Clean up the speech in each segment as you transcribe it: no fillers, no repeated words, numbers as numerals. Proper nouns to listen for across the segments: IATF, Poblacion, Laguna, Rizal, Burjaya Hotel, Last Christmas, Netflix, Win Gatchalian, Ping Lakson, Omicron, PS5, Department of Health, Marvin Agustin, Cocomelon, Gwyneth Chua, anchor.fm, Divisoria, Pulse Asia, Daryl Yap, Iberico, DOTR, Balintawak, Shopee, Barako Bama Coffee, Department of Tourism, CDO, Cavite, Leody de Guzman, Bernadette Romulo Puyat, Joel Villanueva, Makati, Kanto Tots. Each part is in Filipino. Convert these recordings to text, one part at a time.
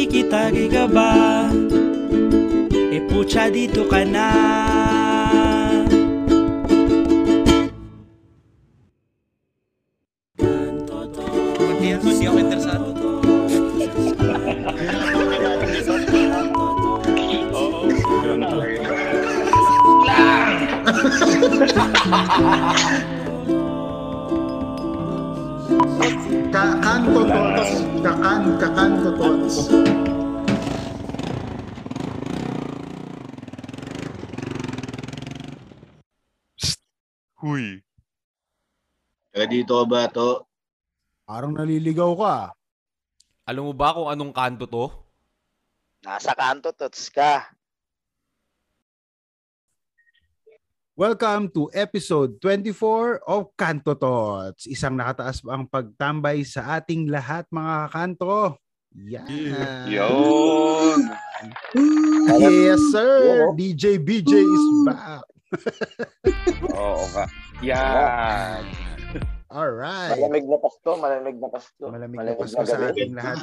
nakikitagi ka ba? E putya, dito ka na. Hindi ako interesado. Oo. Lang! Kanto Tots. Kanto Tots. Huy. Kaya dito ka ba to? Parang naliligaw ka. Alam mo ba kung anong kanto to? Nasa Kanto Tots ka. Welcome to episode 24 of Kanto Tots. Isang nakataas ang pagtambay sa ating lahat mga kanto. Yan. Yon. Yes sir. Oh. DJ BJ is back. Oo ka. Yan. Alright. Malamig na Pasko sa ating lahat.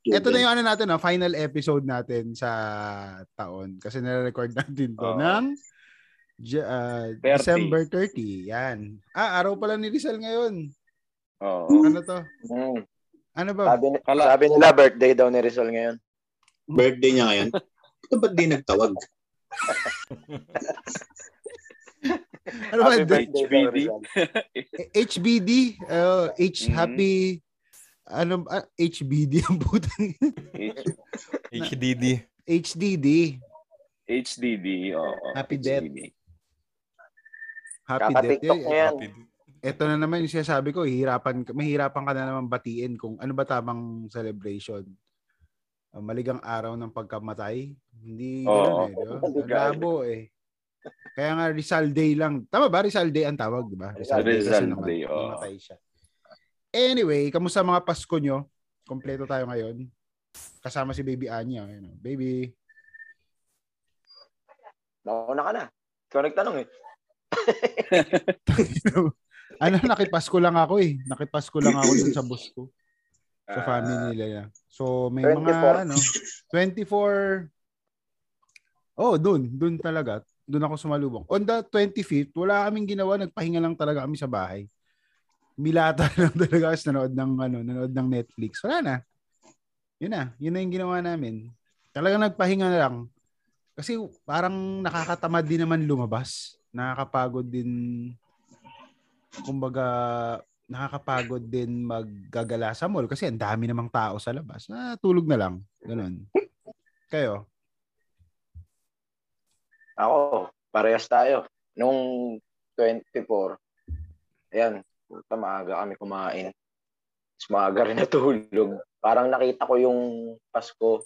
Ito na yung ano natin, final episode natin sa taon. Kasi nare-record natin to ng December 30. Yan. Araw pala ni Rizal ngayon. Ano to? Ano ba? Sabi nila birthday daw ni Rizal ngayon. Birthday niya ngayon? Ba't di nagtawag? Ano ba? HBD? HBD? Happy... Ano ba? HBD ang putang. HDD. HDD. Happy death. Happy death. Ito na naman yung sinasabi ko. Mahirapan ka na naman batiin kung ano ba tamang celebration. Maligang araw ng pagkamatay. Hindi gano'n eh. Labo eh. Kaya nga Rizal Day lang. Tama ba? Rizal Day ang tawag, di ba? Rizal Day. Namatay siya. Anyway, kamusta mga Pasko nyo? Kompleto tayo ngayon. Kasama si Baby Anya. Baby. Nauna ka na. Ikaw nagtanong eh. Nakipasko lang ako eh. Nakipasko lang ako dun sa boss ko. Sa family nila yan. So, may 24. Mga 24. Oh, dun talaga. Doon ako sumalubong. On the 25th, wala kaming ginawa. Nagpahinga lang talaga kami sa bahay. Milata lang talaga kasi nanood ng Netflix. Wala na. Yun na. Yun na yung ginawa namin. Talagang nagpahinga na lang. Kasi parang nakakatamad din naman lumabas. Nakakapagod din. Kumbaga, nakakapagod din maggagala sa mall. Kasi ang dami namang tao sa labas. Natulog na lang. Ganun. Kayo? Ako, parehas tayo. Nung 24, ayan, maaga kami kumain. Mas maaga rin natulog. Parang nakita ko yung Pasko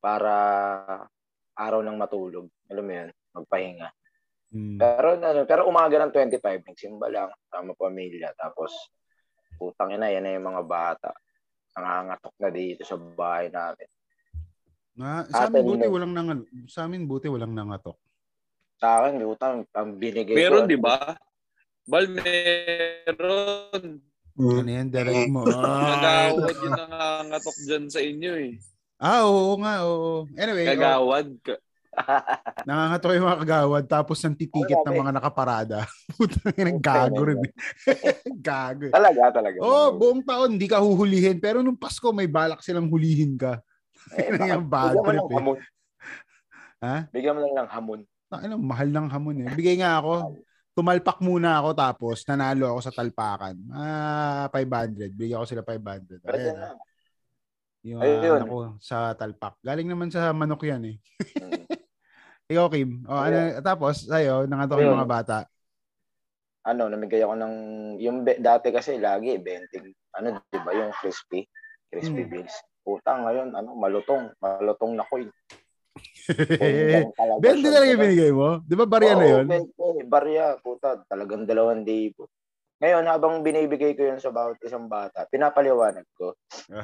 para araw ng matulog. Alam mo yan, magpahinga. Pero umaga ng 25, nagsimba lang, tama pamilya. Tapos, putang ina, yan na yung mga bata. Nangangatok na dito sa bahay namin. Sa amin buti walang nangatok. Sa akin, ang binigay meron, di ba? Bal, meron. Ano yan, direct mo? Nagawad yung nangangatok dyan sa inyo eh. Oo nga, oo. Anyway. Kagawad. Nangangatok yung mga kagawad tapos nang titikit ng mga nakaparada. Putang ina, gago rin. Gago. Talaga. Buong taon, di ka huhulihin. Pero nung Pasko, may balak silang hulihin ka. Bigyan mo lang ng hamon. Mahal ng hamon eh. Bigay nga ako. Tumalpak muna ako tapos nanalo ako sa talpakan. 500. Bigyan ko sila 500. Ayan. Ayun ako sa talpak. Galing naman sa manok yan eh. Ikaw Kim. Tapos sa'yo, nangatok yung mga bata. Namigay ako ng... Yung dati kasi lagi, 20. Diba yung crispy? Crispy beans. Putang ngayon, malutong na coin. Bente talaga yung binigay mo? Di ba barya na yun? Barya, talagang 2,000. Ngayon, habang binibigay ko yun sa bawat isang bata, pinapaliwanag ko.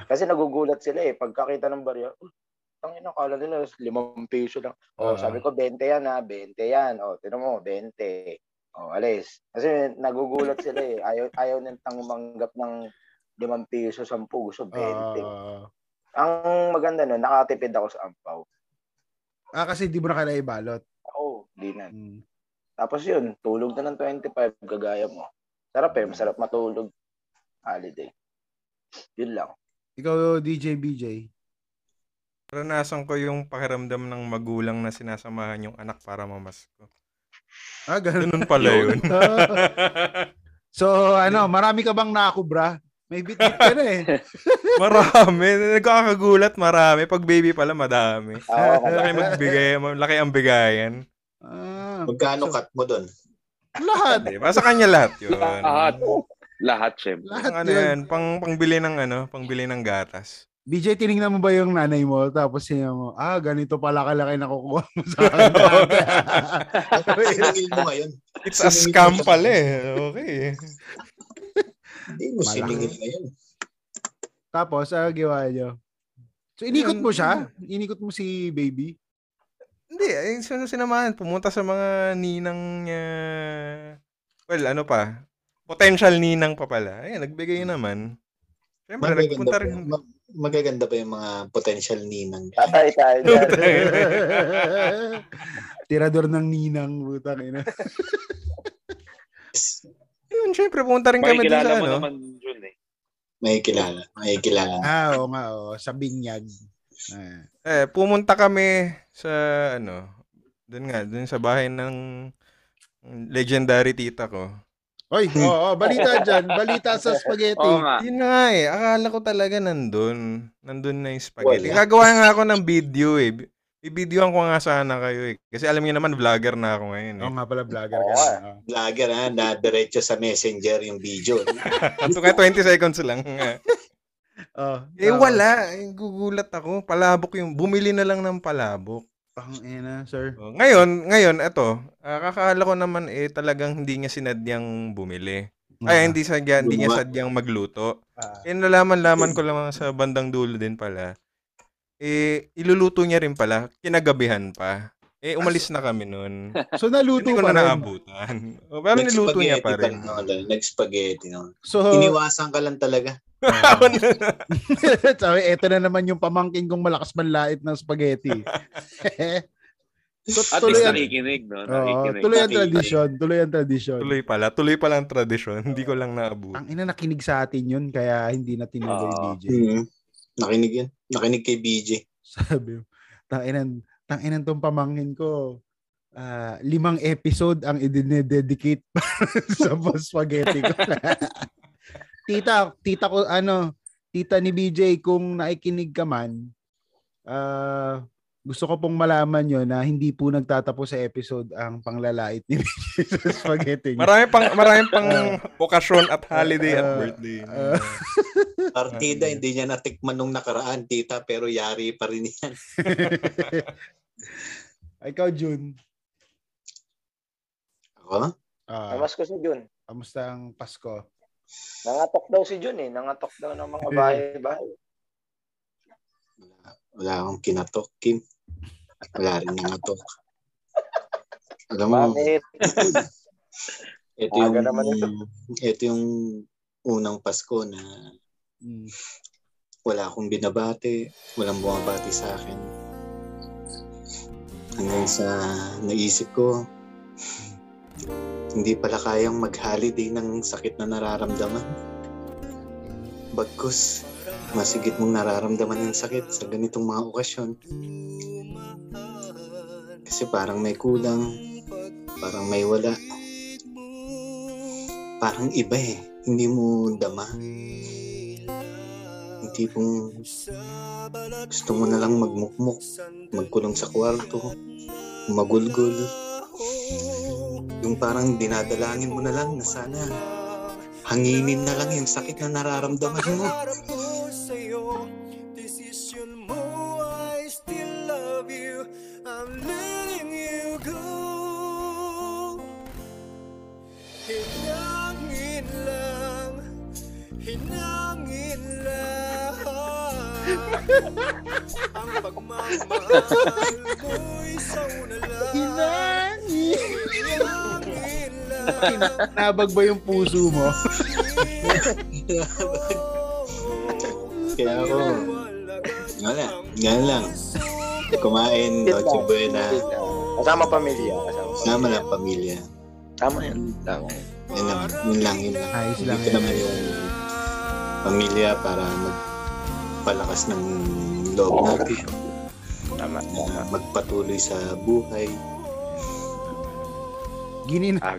Kasi nagugulat sila eh, pagkakita ng barya, tangina, akala nila, 5 piso lang. Sabi ko, 20 yan ha, 20 yan. Tinan mo, 20. Alis. Kasi nagugulat sila eh, ayaw nang tangumanggap ng 5 piso, 10, gusto 20. Ang maganda nun, nakatipid ako sa ampaw. Ah, kasi di mo na kailangan ibalot? Oo, di na. Hmm. Tapos yun, tulog na ng 25, gagaya mo. Sarap eh, masarap matulog. Holiday. Yun lang. Ikaw, DJ BJ? Naranasan ko yung pakiramdam ng magulang na sinasamahan yung anak para mamasko. Ah, ganun pala yun. So, marami ka bang nakakubra? May bit-bit ka na eh. Marami. Nagkakagulat, marami. Pag baby pala, madami. Laki ang bigayan. Magkano cut mo doon? Lahat. Sa kanya lahat yun. Lahat, syempre. Pangbili ng gatas. BJ, tinignan mo ba yung nanay mo? Tapos siya mo, ganito pala kalaki nakukuha mo sa akin. Siningil mo ngayon. It's a scam pala eh. Okay. Hindi mo siningil ngayon. Tapos, ano gawa nyo? So, inikot mo siya? Inikot mo si baby? Hindi, sinamahan. Pumunta sa mga ninang niya. Well, potential ninang pa pala. Ayan, nagbigay naman. Siyempre, nagpunta rin. Magaganda pa yung mga potential ninang. Patay tayo. Tirador ng ninang. Butang ina. Yun, siyempre, pumunta rin kami dito. May kilala mo naman yun eh. May kilala. Oo nga, sa Binyag. Pumunta kami sa doon sa bahay ng legendary tita ko. Oy, balita dyan. Balita sa spaghetti. Yun nga eh. Akala ko talaga nandun. Nandun na yung spaghetti. Gagawa nga ako ng video eh. I-videoan ko nga sana kayo eh. Kasi alam niyo naman, vlogger na ako ngayon eh. Oo nga pala, vlogger ka na. Vlogger ha. Nadiretso sa messenger yung video. At kaya 20 seconds lang. Wala. Gugulat ako. Palabok yung... Bumili na lang ng palabok. Sir. Ngayon, ito. Kakakala ko naman eh talagang hindi niya sinadyang bumili. Hindi niya sadyang magluto. Nalaman ko lang sa bandang dulo din pala. Iluluto niya rin pala. Kinagabihan pa. Umalis na kami nun. So, naluto pa rin. Hindi ko na naabutan. Pero niluto niya pa rin. Nag-spaghetti. So, iniwasan ka lang talaga. Sabi, eto na naman yung pamangkin kong malakas manlait ng spaghetti. So, at least nakikinig, no? Tuloy ang tradisyon. Tuloy pala ang tradisyon. Hindi ko lang naabot. Ang ina, nakinig sa atin yun, kaya hindi na tinuloy BJ. Nakinig yan. Nakinig kay BJ. Sabi, tanginan tong pamangkin ko. 5 episode ang i-dedicate sa spaghetti ko. Tita ko, tita ni BJ, kung nakikinig ka man, gusto ko pong malaman nyo na hindi po nagtatapos sa episode ang panglalait ni BJ sa spaghetti. Maraming pang okasyon at holiday at birthday. Partida, hindi niya natikman nung nakaraan, tita, pero yari pa rin yan. Ikaw, June. Ako? Namasko si June. Kamusta ang Pasko? Nangatok daw si Jun eh. Nangatok daw ng mga bahay-bahay. Wala akong kinatok, Kim. At wala rin nangatok. Alam mo, ito yung unang Pasko na wala akong binabati. Walang bumabati sa akin. Hanggang sa naisip ko, hindi pala kayang mag-holiday ng sakit na nararamdaman. Bagkus, masigit mong nararamdaman yung sakit sa ganitong mga okasyon. Kasi parang may kulang, parang may wala. Parang iba eh, hindi mo dama. Hindi pong gusto mo na lang magmukmuk, magkulong sa kwarto, magulgul. Yung parang dinadalangin mo na lang na sana hanginin na lang yung sakit na nararamdaman mo. Ang pagmamahal mo'y hinangin lang. Nabag ba yung puso mo? Kaya ako Wala, ganun lang. Kumain, Noche Buena. Kasama pamilya. Kasama lang pamilya. Tama yan. Tama yan. Yun lang, yun lang. Ayos lang. Dito naman yung pamilya para magpalakas ng loob natin. Tama. Magpatuloy sa buhay.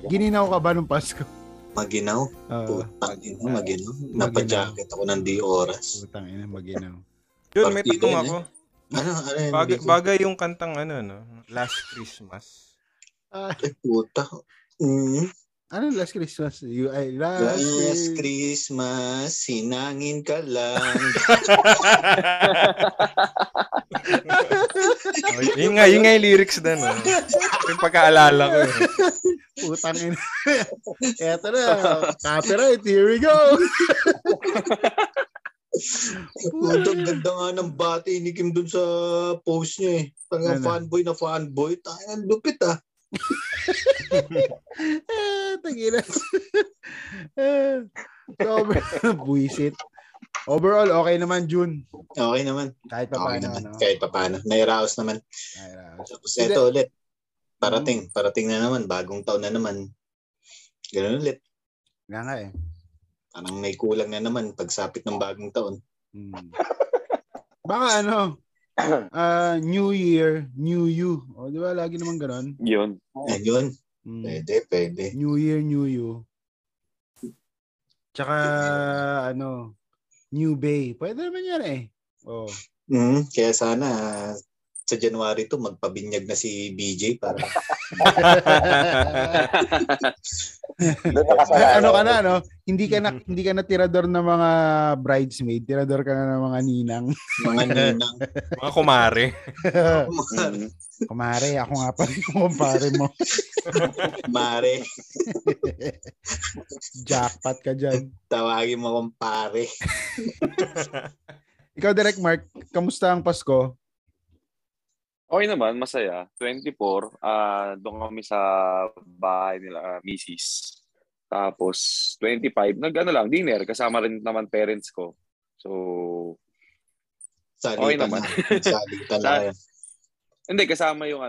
Gininaw ka ba nung Pasko? Maginaw? Maginaw. Napajacket ako ng di oras. Putang ina, maginaw. Yun, may tatong ako. Ano yun? Bagay yung kantang ano, Last Christmas. Ay, puta. Ano Last Christmas? You, I love Last Christmas, sinangin ka lang. Oh, yun nga yung lyrics na, no? Yung pagkaalala ko. Putangin. Eto na. Copyright, here we go. Putang ganda nga ng bati ni Kim dun sa post niya eh. Parang fanboy na fanboy. Ang lupit ah. Tagilan. Buisit. Overall, okay naman, June. Okay naman. Kahit papaano. Okay, no? Kahit papaano. Nairaos naman. Tapos eto ulit. Parating na naman. Bagong taon na naman. Ganun ulit. Nga nga eh. Parang may kulang na naman pagsapit ng bagong taon. Baka ano? New year, new you. O, di ba? Lagi naman ganun. Yun. Yun. Pwede. New year, new you. Tsaka, ano, new bay. Pwede naman yan eh. Oh. Kaya sana, sa January to, magpabinyag na si BJ para. Ano ka na, no? Hindi ka na tirador ng mga bridesmaid, tirador ka na ng mga ninang. Mga kumare. Kumare, ako nga pa yung kumpare mo. Kumare. Jackpot ka dyan. Tawagin mo kumpare. Ikaw, Direk Mark, kamusta ang Pasko? Okay naman, masaya. 24, doon kami sa bahay nila, misis. Tapos, 25, nag-ano lang, dinner. Kasama rin naman parents ko. So, okay naman. Salita na. Hindi, kasama yung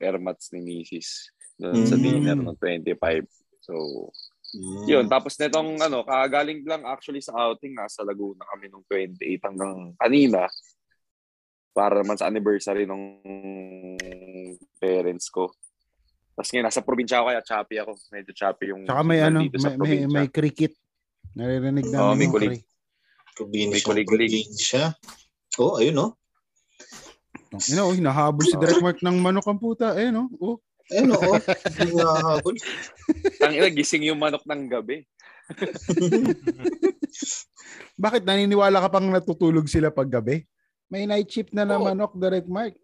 airmats ni misis doon sa dinner ng 25. So, yun. Tapos, netong, kagaling lang actually sa outing, nasa Laguna kami nung 28 hanggang kanina. Para naman sa anniversary ng parents ko. Tapos ngayon, nasa probinsya ako kaya choppy ako. Medyo choppy yung dito sa probinsya. May cricket. Naririnig namin yung probinsya. Oh, ayun o. Hinahabol si Direct Mark ng manok ang puta. Ayun o. Oh. Ayun o. Hinahabol. Tangina, gising yung manok ng gabi. Bakit naniniwala ka pang natutulog sila pag gabi? May night shift na naman manok, Direct Mark.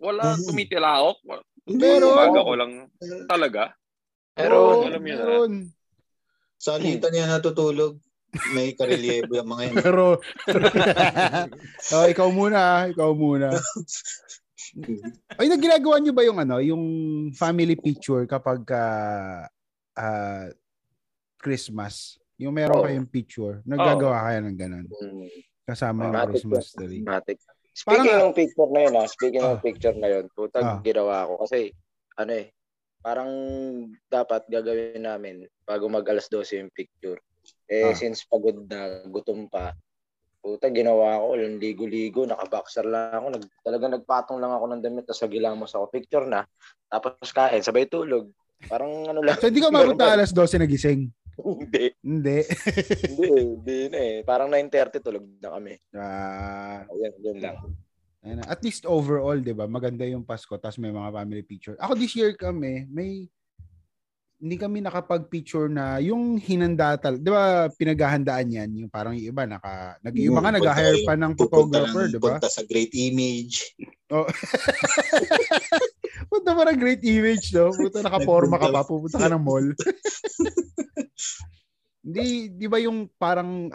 Wala, tumitilaok. Pero, baga ko lang talaga. Pero, alam niya na. Salita niya natutulog. May karelyebo yung mga yun. Pero, ikaw muna. Ay, ginagawa niyo ba yung family picture kapag Christmas? Yung meron kayong picture. Naggagawa kayo ng ganun. Kasama yung Christmas tree. Speaking ng picture na yun, putang ginawa ako. Kasi, parang dapat gagawin namin bago mag-alas 12 yung picture. Since pagod na, gutom pa, putang ginawa ako, ligo-ligo, nakaboxer lang ako. Talagang nagpatong lang ako ng damit, tapos nagilamos ako, picture na. Tapos kain, sabay tulog. Parang lang. So, hindi ka mapunta alas 12 nagising? Hindi na eh. Parang 9:30 tulog na kami. Yan lang. At least overall, di ba? Maganda yung Pasko, tapos may mga family picture. Ako this year hindi kami nakapag-picture na yung hinandatal. Di ba pinaghahandaan yan? Yung parang yung iba, iba ka nag-hire pa ng photographer, di ba? Punta sa Great Image. Oh. Punta para Great Image, no? Punta nakaporma ka pa, pupunta ka ng mall. Di ba yung parang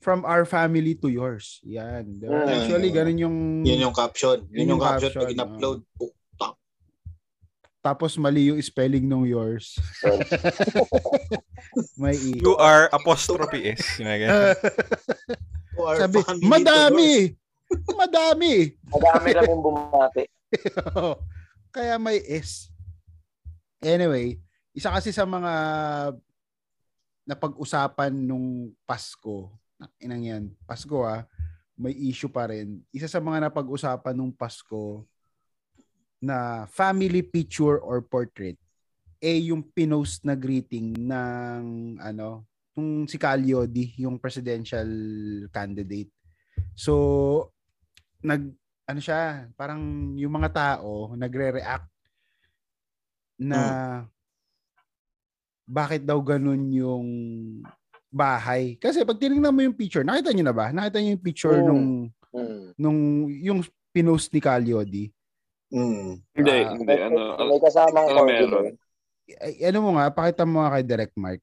from our family to yours? Yan. Actually, ganun yung... Yan yung caption. Yan yung caption pag in-upload. Tapos mali yung spelling nung yours. May U-R apostrophe S. our sabi, family. Madami. Madami lang yung bumati. Kaya may S. Anyway, isa kasi sa mga napag-usapan nung Pasko, inang yan, Pasko may issue pa rin. Isa sa mga napag-usapan nung Pasko na family picture or portrait yung pinost na greeting ng nung si Cal Yodi, yung presidential candidate. So parang yung mga tao nagre-react na bakit daw ganun yung bahay. Kasi pag tinignan mo yung picture, nakita niyo na ba? Nakita niyo yung picture nung yung pinost ni Cal Yodi. Hindi. May kasamang meron. Ano mo nga, pakita mo nga kay Direct Mark.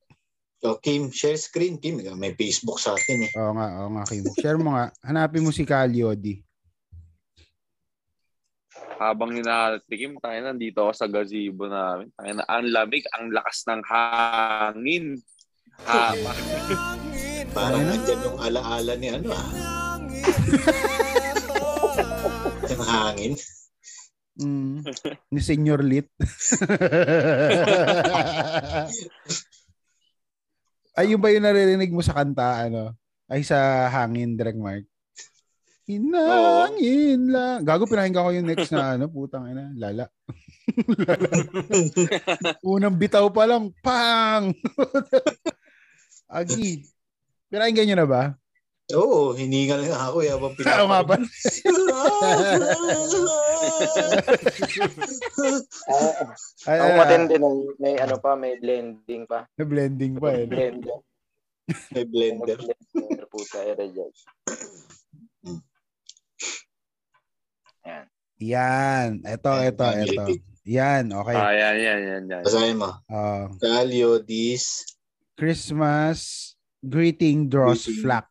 So, Kim, share screen, Kim. May Facebook sa atin eh. Oo nga, Kim. Share mo nga. Hanapin mo si Cal Yodi. Habang hinatikim, tayo nandito ako sa gazebo namin. Tayo na, ang lamig, ang lakas ng hangin. Parang nandyan yung alaala ni ang hangin. Ni Senyor Lit. Ayun ba yung naririnig mo sa kanta ay sa hangin, Direct Mark? Hinangin lang. Gago, pinahingga ko yung next na putang ina, lala. Unang bitaw pa lang, pang! Agi, pinahingga nyo na ba? Oo, hininga lang ako habang pinapanood. Umapan. Ang matindi na may may blending pa. May blending pa eh. May blender. Puta, i-reject. Yan. Ito. Yan, okay. Yan. Basahin mo. Cal Yodi's Christmas greeting draws flak.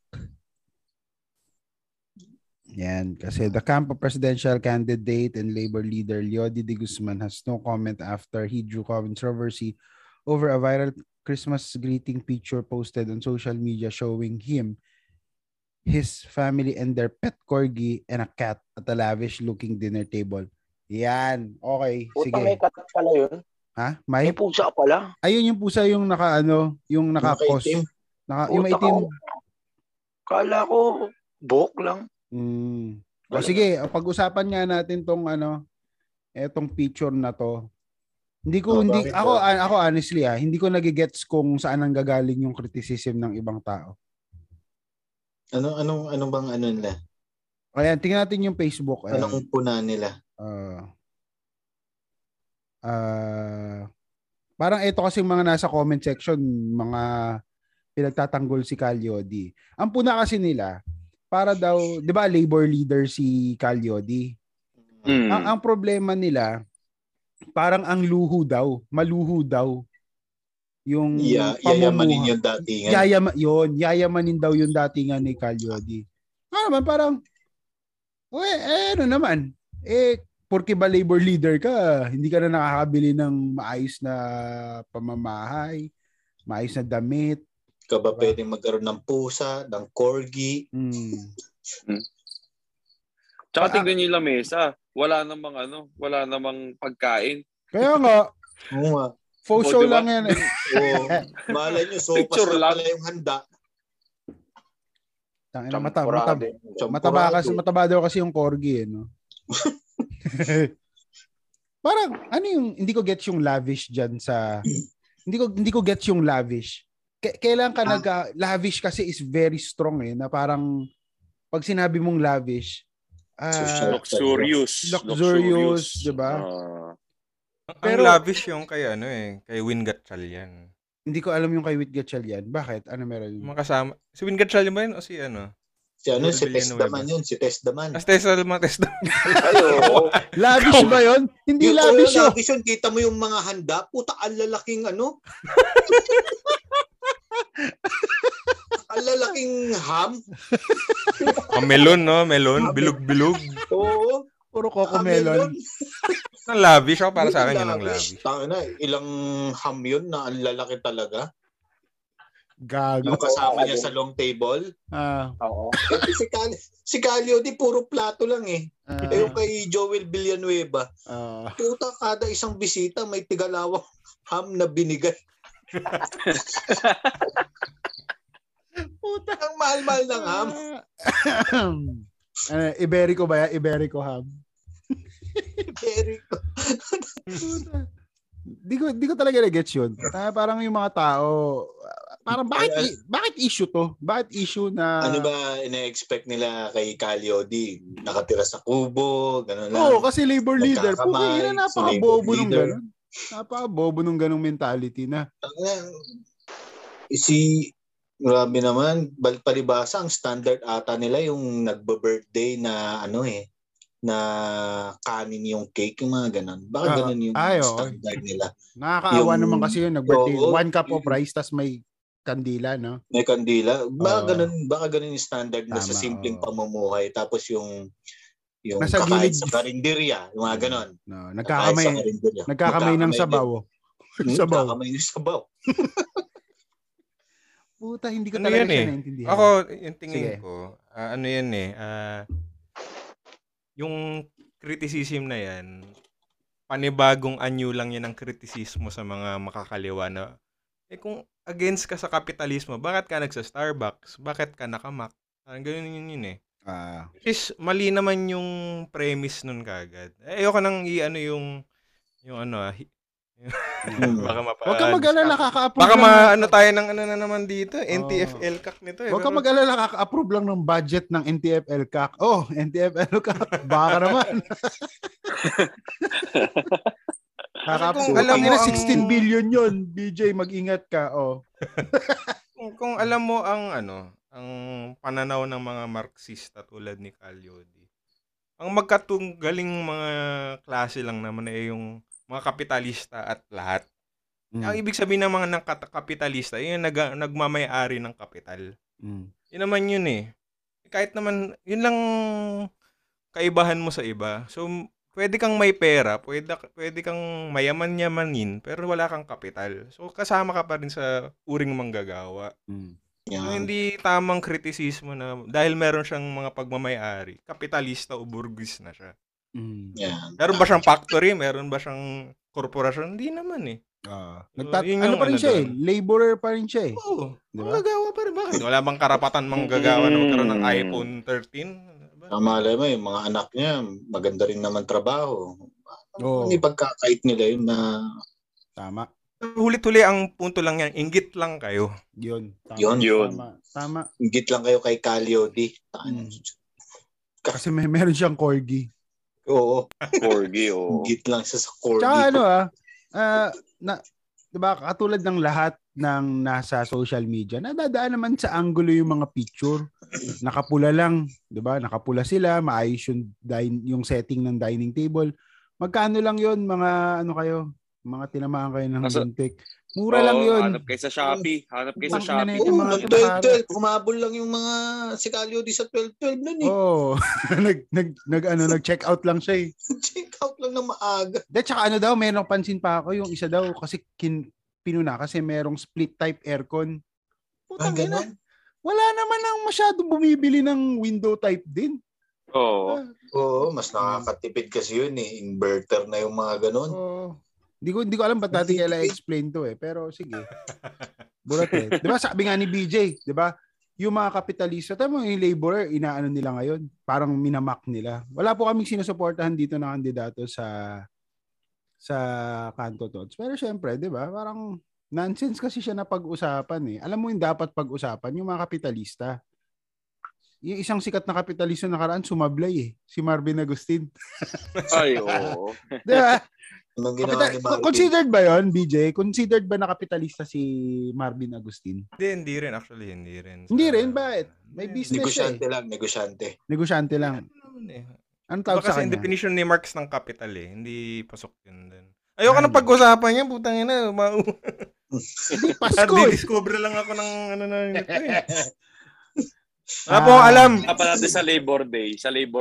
Yan. Kasi the camp of presidential candidate and labor leader Leody de Guzman has no comment after he drew controversy over a viral Christmas greeting picture posted on social media showing him, his family, and their pet corgi and a cat at a lavish-looking dinner table. Yan. Okay. Sige. May cat pala yun. Ha? May pusa pala. Ayun yung pusa yung naka-cos. Yung maitim. Kala ko, buhok lang. O sige, pag-usapan nga natin tong etong picture na to. Ako honestly hindi ko nagigets kung saan ang gagaling yung criticism ng ibang tao. Anong nila? Ayan, tingnan natin yung Facebook. Anong puna nila? Parang ito kasi mga nasa comment section, mga pinagtatanggol si Cal Yodi. Ang puna kasi nila, para daw, 'di ba, labor leader si Cal Yodi. Ang problema nila, parang ang luho daw, maluho daw yung yayamanin yung datingan. Yayamanin daw yung datingan ni Cal Yodi. Porke ba labor leader ka, hindi ka na nakakabili ng maayos na pamamahay, maayos na damit. Ka ba pwedeng magkaroon ng pusa, ng corgi? Tsaka tignan nyo yung lamesa. Wala namang pagkain. Kaya nga. Faux show lang yan. Malay nyo, sopas lang pala yung handa. Mataba daw kasi yung corgi. Parang, hindi ko gets yung lavish dyan sa... Hindi ko gets yung lavish. Kailan ka lavish kasi is very strong na parang pag sinabi mong lavish luxurious, 'di ba? Pero lavish yung kay Win Gatchalian. Hindi ko alam yung kay Win Gatchalian. Bakit? Ano meron? Makasama si Win Gatchalian ba yun o si ano? Si Testaman yun, si Testaman. Testaman. Lavish ba yun? Hindi lavish yun. Lavish yun, kita mo yung mga handa, puta, alalaking alalaking ham. Melon, no? Melon. Bilog-bilog. Oo. Puro cocomelon. Ang lavish. Para sa akin, yun ang lavish. Ilang ham yun na ang lalaki talaga. Gago. Yung kasama niya sa long table. Oo. Si Calio di puro plato lang eh. Eh yung kay Joel Villanueva. Puta, kada isang bisita may tigalawang ham na binigay. Puta, ang mahal-mahal ng ham. Iberico ba yan? Iberico ham. Iberico. Di ko talaga na-gets yun. Parang yung mga tao, parang bakit issue to? Bakit issue na... Ano ba ina-expect nila kay Calio? Di nakatira sa kubo, gano'n lang. Oo, kasi labor leader. Puta, yun na napaka-bobo nung gano'n. Napaka-bobo nung gano'ng mentality na. Si... Grabe naman, palibasa ang standard ata nila yung nagbe-birthday na ano eh, na kanin yung cake, yung mga ganun. Bakit ganun yung standard nila? Nakakaawa naman kasi yung nag-birthday. Oh, one cup of rice, tas may kandila, no? May kandila. Baka ganun yung standard na sa simpleng pamumuhay. Tapos yung kakain sa karinderya, yung mga ganun. No, nagkakamay ng sabaw. Nagkakamay ng sabaw. Puta, hindi ko talaga siya naintindihan. Ako, yung tingin ko, ano yan eh, yung criticism na yan, panibagong anyo lang yan ang kritisismo sa mga makakaliwa na, kung against ka sa kapitalismo, bakit ka nagsa-Starbucks? Bakit ka nakamak? Parang ganun yun eh. Is, mali naman yung premise nun kagad. Ayoko nang i-ano yung ano Baka mag-alala, kaka-approve. Baka maano tayo ng ano na naman dito, NTF-L CAC nito eh. Baka mag-alala, kaka-approve lang ng budget ng NTF-L CAC. Oh, NTF-L CAC, baka naman. Kung alam mo ang 16 billion 'yon, BJ, mag-ingat ka. Oh. Kung alam mo ang ano, ang pananaw ng mga Marxista tulad ni Calio, ang magkatunggaling mga klase lang naman ay yung mga kapitalista at lahat. Ang ibig sabihin ng mga kapitalista, yun yung nagmamay-ari ng kapital. Yun naman yun eh. Kahit naman, yun lang kaibahan mo sa iba. So, pwede kang may pera, pwede kang mayaman-yamanin, pero wala kang kapital. So, kasama ka pa rin sa uring manggagawa. Yeah. Hindi tamang kritisismo na dahil meron siyang mga pagmamay-ari, kapitalista o burgis na siya. Yeah. Meron ba siyang factory? Meron ba siyang korporasyon? Hindi naman eh. Ano pa rin siya eh? Laborer pa rin siya eh. Oo. Manggagawa pa rin. Bakit? Wala bang karapatan manggagawa na magkaroon ng iPhone 13? Malay mo yung mga anak niya, maganda rin naman trabaho. Ano yung pagkakait nila yun na... Tama. Huli-huli ang punto lang yan. Inggit lang kayo. Yun. Yun. Tama. Inggit lang kayo kay Calio. Kasi meron siyang corgi. Oo. Corgi, oo. Git lang siya sa corgi. Tsaka ano diba, katulad ng lahat ng nasa social media, nadadaan naman sa angulo yung mga picture. Nakapula lang, diba? Nakapula sila, maayos yung setting ng dining table. Magkano lang yun, mga ano kayo? Mga tinamaan kayo ng buntik. Mura lang yun. Hanap kayo sa Shopee. Kumabol lang yung mga si Calio di sa 12-12 nun eh. Oo. Nag-check out lang siya eh. Check out lang na maaga. At saka ano daw, merong pansin pa ako. Yung isa daw, kasi pinuna kasi merong split type aircon. Putang ina. Wala naman ang masyado bumibili ng window type din. Oo. Oo, mas nakakatipid kasi yun eh. Inverter na yung mga ganun. Oo. Hindi ko alam ba't natin kailangan explain to eh. Pero sige. Burat eh. Diba sabi nga ni BJ, diba? Yung mga kapitalista, tayo mo yung laborer, inaano nila ngayon. Parang minamak nila. Wala po kaming sinusuportahan dito na kandidato sa Kanto Tots. Pero syempre, diba? Parang nonsense kasi siya na pag-usapan eh. Alam mo yung dapat pag-usapan, yung mga kapitalista. Yung isang sikat na kapitalista na nakaraan, sumablay eh. Si Marvin Agustin. Ay, oo. Diba? Considered ba yon, BJ? Considered ba na kapitalista si Marvin Agustin? Hindi rin, bakit? May business siya. Negosyante lang. Ano tawag sa kanya? Kasi definition ni Marx ng kapital eh. Hindi pasok yun din. Ayoko nang pag-usapan yan, putang ina. Hindi, Pasko eh. Discover lang ako ng ano na ito eh. Apo, alam. Natin sa Labor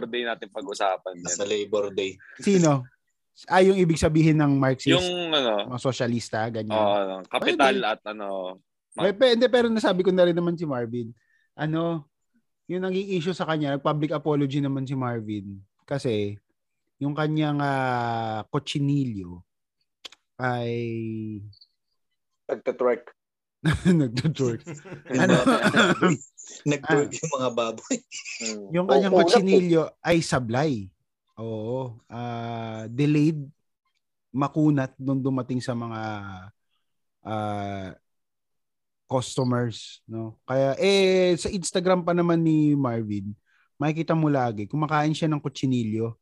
Day natin pag-usapan. Sa Labor Day. Sino? Yung ibig sabihin ng Marxist, yung ano, mga sosyalista, ganyan. Kapital at ano, Hindi, pero nasabi ko na rin naman si Marvin. Ano, yung nag-i-issue sa kanya, nag-public apology naman si Marvin. Kasi, yung kanyang cochinillo ay... Nagtatwerk. Nagtatwerk. Ano? Nagtatwerk yung mga baboy. Yung kanyang cochinillo ay sablay. Oo. Delayed, makunat nung dumating sa mga customers, no? Kaya eh sa Instagram pa naman ni Marvin, makikita mo lagi kumakain siya ng kutsinilyo.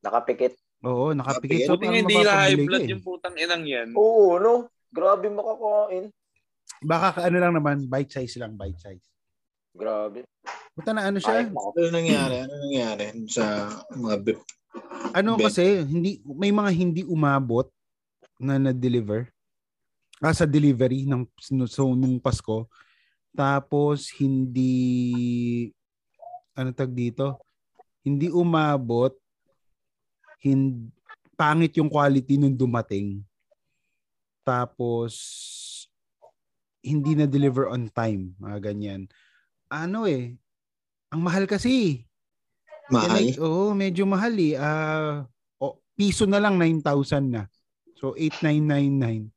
Nakapikit. Oo, nakapikit. So parang hindi high blood yung putang inang yan. Oo, no? Grabe makakain. Baka ano lang naman, bite size lang, bite size. Grabe. Buta na ano siya? Ano nangyari? Ano nangyari sa mga beef? Ano kasi hindi may mga hindi umabot na na-deliver. Sa delivery ng so nung Pasko, tapos hindi ano tag dito, hindi umabot, pangit yung quality nung dumating, tapos hindi na deliver on time, mga ganyan. Ano eh, ang mahal kasi, mahal, oh medyo mahal eh, piso na lang 9,000 na, so 8,999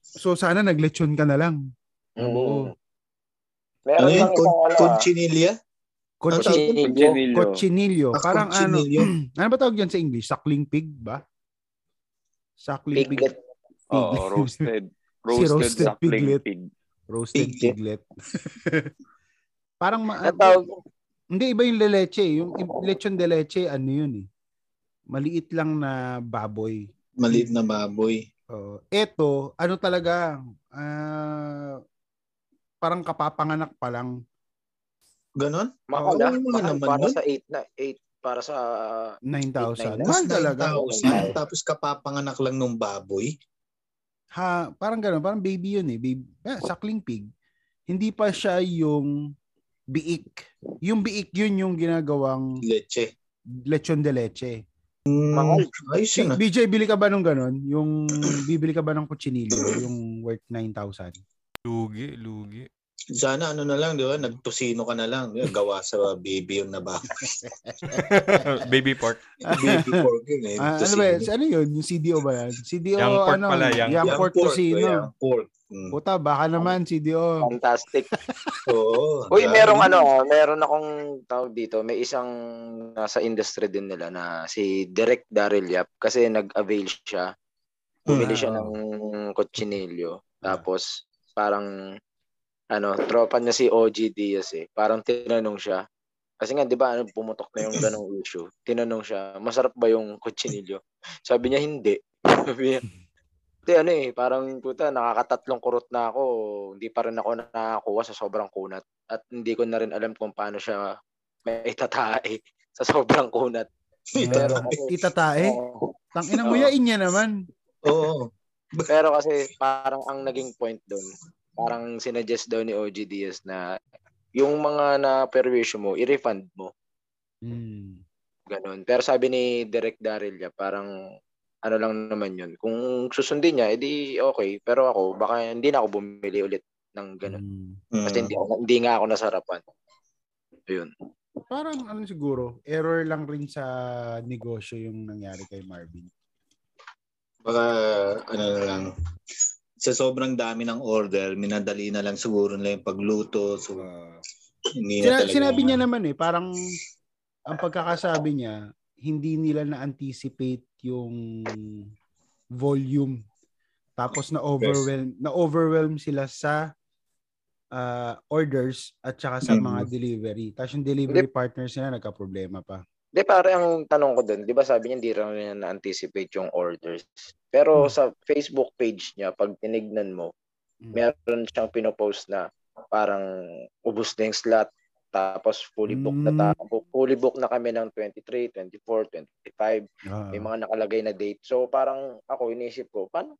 So sana naglechon ka na lang. Oo. Meron lang cochinillo. Cochinillo. Parang ano ba tawag yan sa English? Suckling pig ba? Suckling piglet. Oh, roasted suckling pig. Roasted piglet. Parang hindi iba yung leleche, yung lechon de leche ano yun eh. Maliit lang na baboy. Maliit na baboy. Eto, ano talaga, parang kapapanganak pa lang. Ganon? Mahal para sa 9,000. Mahal talaga. 9,000, tapos kapapanganak lang nung baboy? Ha, parang ganon. Parang baby yun eh. Baby. Suckling pig. Hindi pa siya yung biik. Yung biik yun yung ginagawang leche. Lechon de leche. BJ, bili ka ba nung ganon? Yung bibili ka ba ng kutsinilyo? Yung worth 9,000? Lugi. Sana ano na lang, di ba? Nagtusino ka na lang. Gawa sa baby yung nabaka. Baby pork. Baby pork yun eh. Ano yun? Yung CDO ba yan? CDO, young pork ano? Pala. Young pork tusino. Young pork. Puta, baka naman CDO. Fantastic. Oo. Uy, meron akong tawag dito. May isang nasa industry din nila na si Direct Daryl Yap kasi nag-avail siya. Bumili siya ng kutsinilyo. Tapos parang tropa niya si O.G. Diaz eh. Parang tinanong siya. Kasi nga, di ba, pumutok na yung ganong issue. Tinanong siya, masarap ba yung kutsinilyo? Sabi niya, hindi. Sabi niya, parang puta, nakakatatlong kurot na ako. Hindi pa rin ako nakakuha sa sobrang kunat. At hindi ko na rin alam kung paano siya may itatae sa sobrang kunat. Itatae? Tangina mo, yain niya naman. Oo. Pero kasi parang ang naging point doon, parang sinuggest daw ni O.G. Diaz na yung mga na-perwisyo mo, i-refund mo. Mm. Ganon. Pero sabi ni Direk Darilla, parang ano lang naman yun. Kung susundin niya, edi okay. Pero ako, baka hindi na ako bumili ulit ng ganun. Kasi hindi nga ako nasarapan. Ayun. Parang ano siguro, error lang rin sa negosyo yung nangyari kay Marvin. Baka ano lang, sa sobrang dami ng order, minadali na lang siguro nila yung pagluto. So, sinabi niya naman eh, parang ang pagkakasabi niya, hindi nila na-anticipate yung volume. Tapos na-overwhelm sila sa orders at saka sa mga delivery. Tapos yung delivery partners nila nagka-problema pa. Di pare, ang tanong ko doon, di ba sabi niya hindi rin na-anticipate yung orders. Pero sa Facebook page niya, pag tinignan mo, meron siyang pinopost na parang ubos na yung slot. Tapos fully book na kami ng 23, 24, 25. May mga nakalagay na date. So parang ako iniisip ko, paano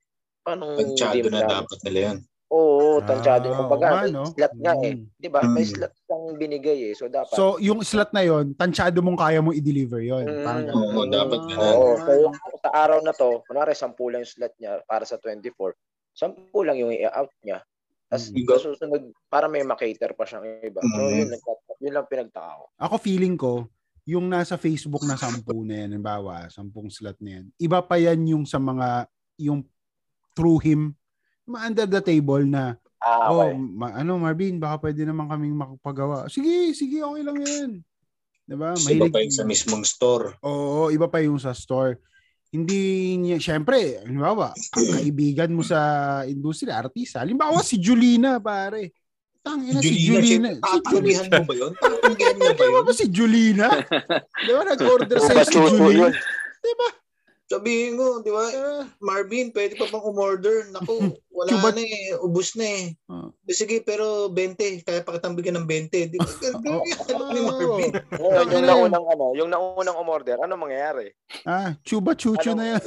tansyado na dapat nila yan? Oo, tansyado. Kumbaga, slot nga eh. Diba? May slot kang binigay eh. So dapat. So yung slot na yon, tansyado mong kaya mong i-deliver yon. Oo, dapat ganun. So sa araw na to, kunwari 10 lang yung slot niya para sa 24. 10 lang yung i-out niya. Tapos susunod, para may makater pa siyang iba. So yun lang pinagtaka ko. Ako feeling ko, yung nasa Facebook na 10 na yan, halimbawa, 10 slot na yan, iba pa yan yung sa mga, yung through him, under the table na, okay. Marvin, baka pwede naman kaming makapagawa. Sige, okay lang yan. Diba? Iba pa yung sa mismong store. Oo, iba pa yung sa store. Hindi niya, syempre, halimbawa, ang kaibigan mo sa industriya, artista. Halimbawa, si Julina, pare. Tangina si Julina. Tatanggihan mo ba yun? Tatanggihan mo ba yun? Si Julina. Diba, nag-order sa'yo si Julina. Diba? Sabihin ko, di ba, Marvin, pwede pa bang umorder? Naku, wala na eh, ubus na eh. Sige, pero 20, kaya pakitambigan ng 20. Di ba? Ano ni Marvin? Yung naunang umorder, ano mangyayari? Chuba-chuchu na yan.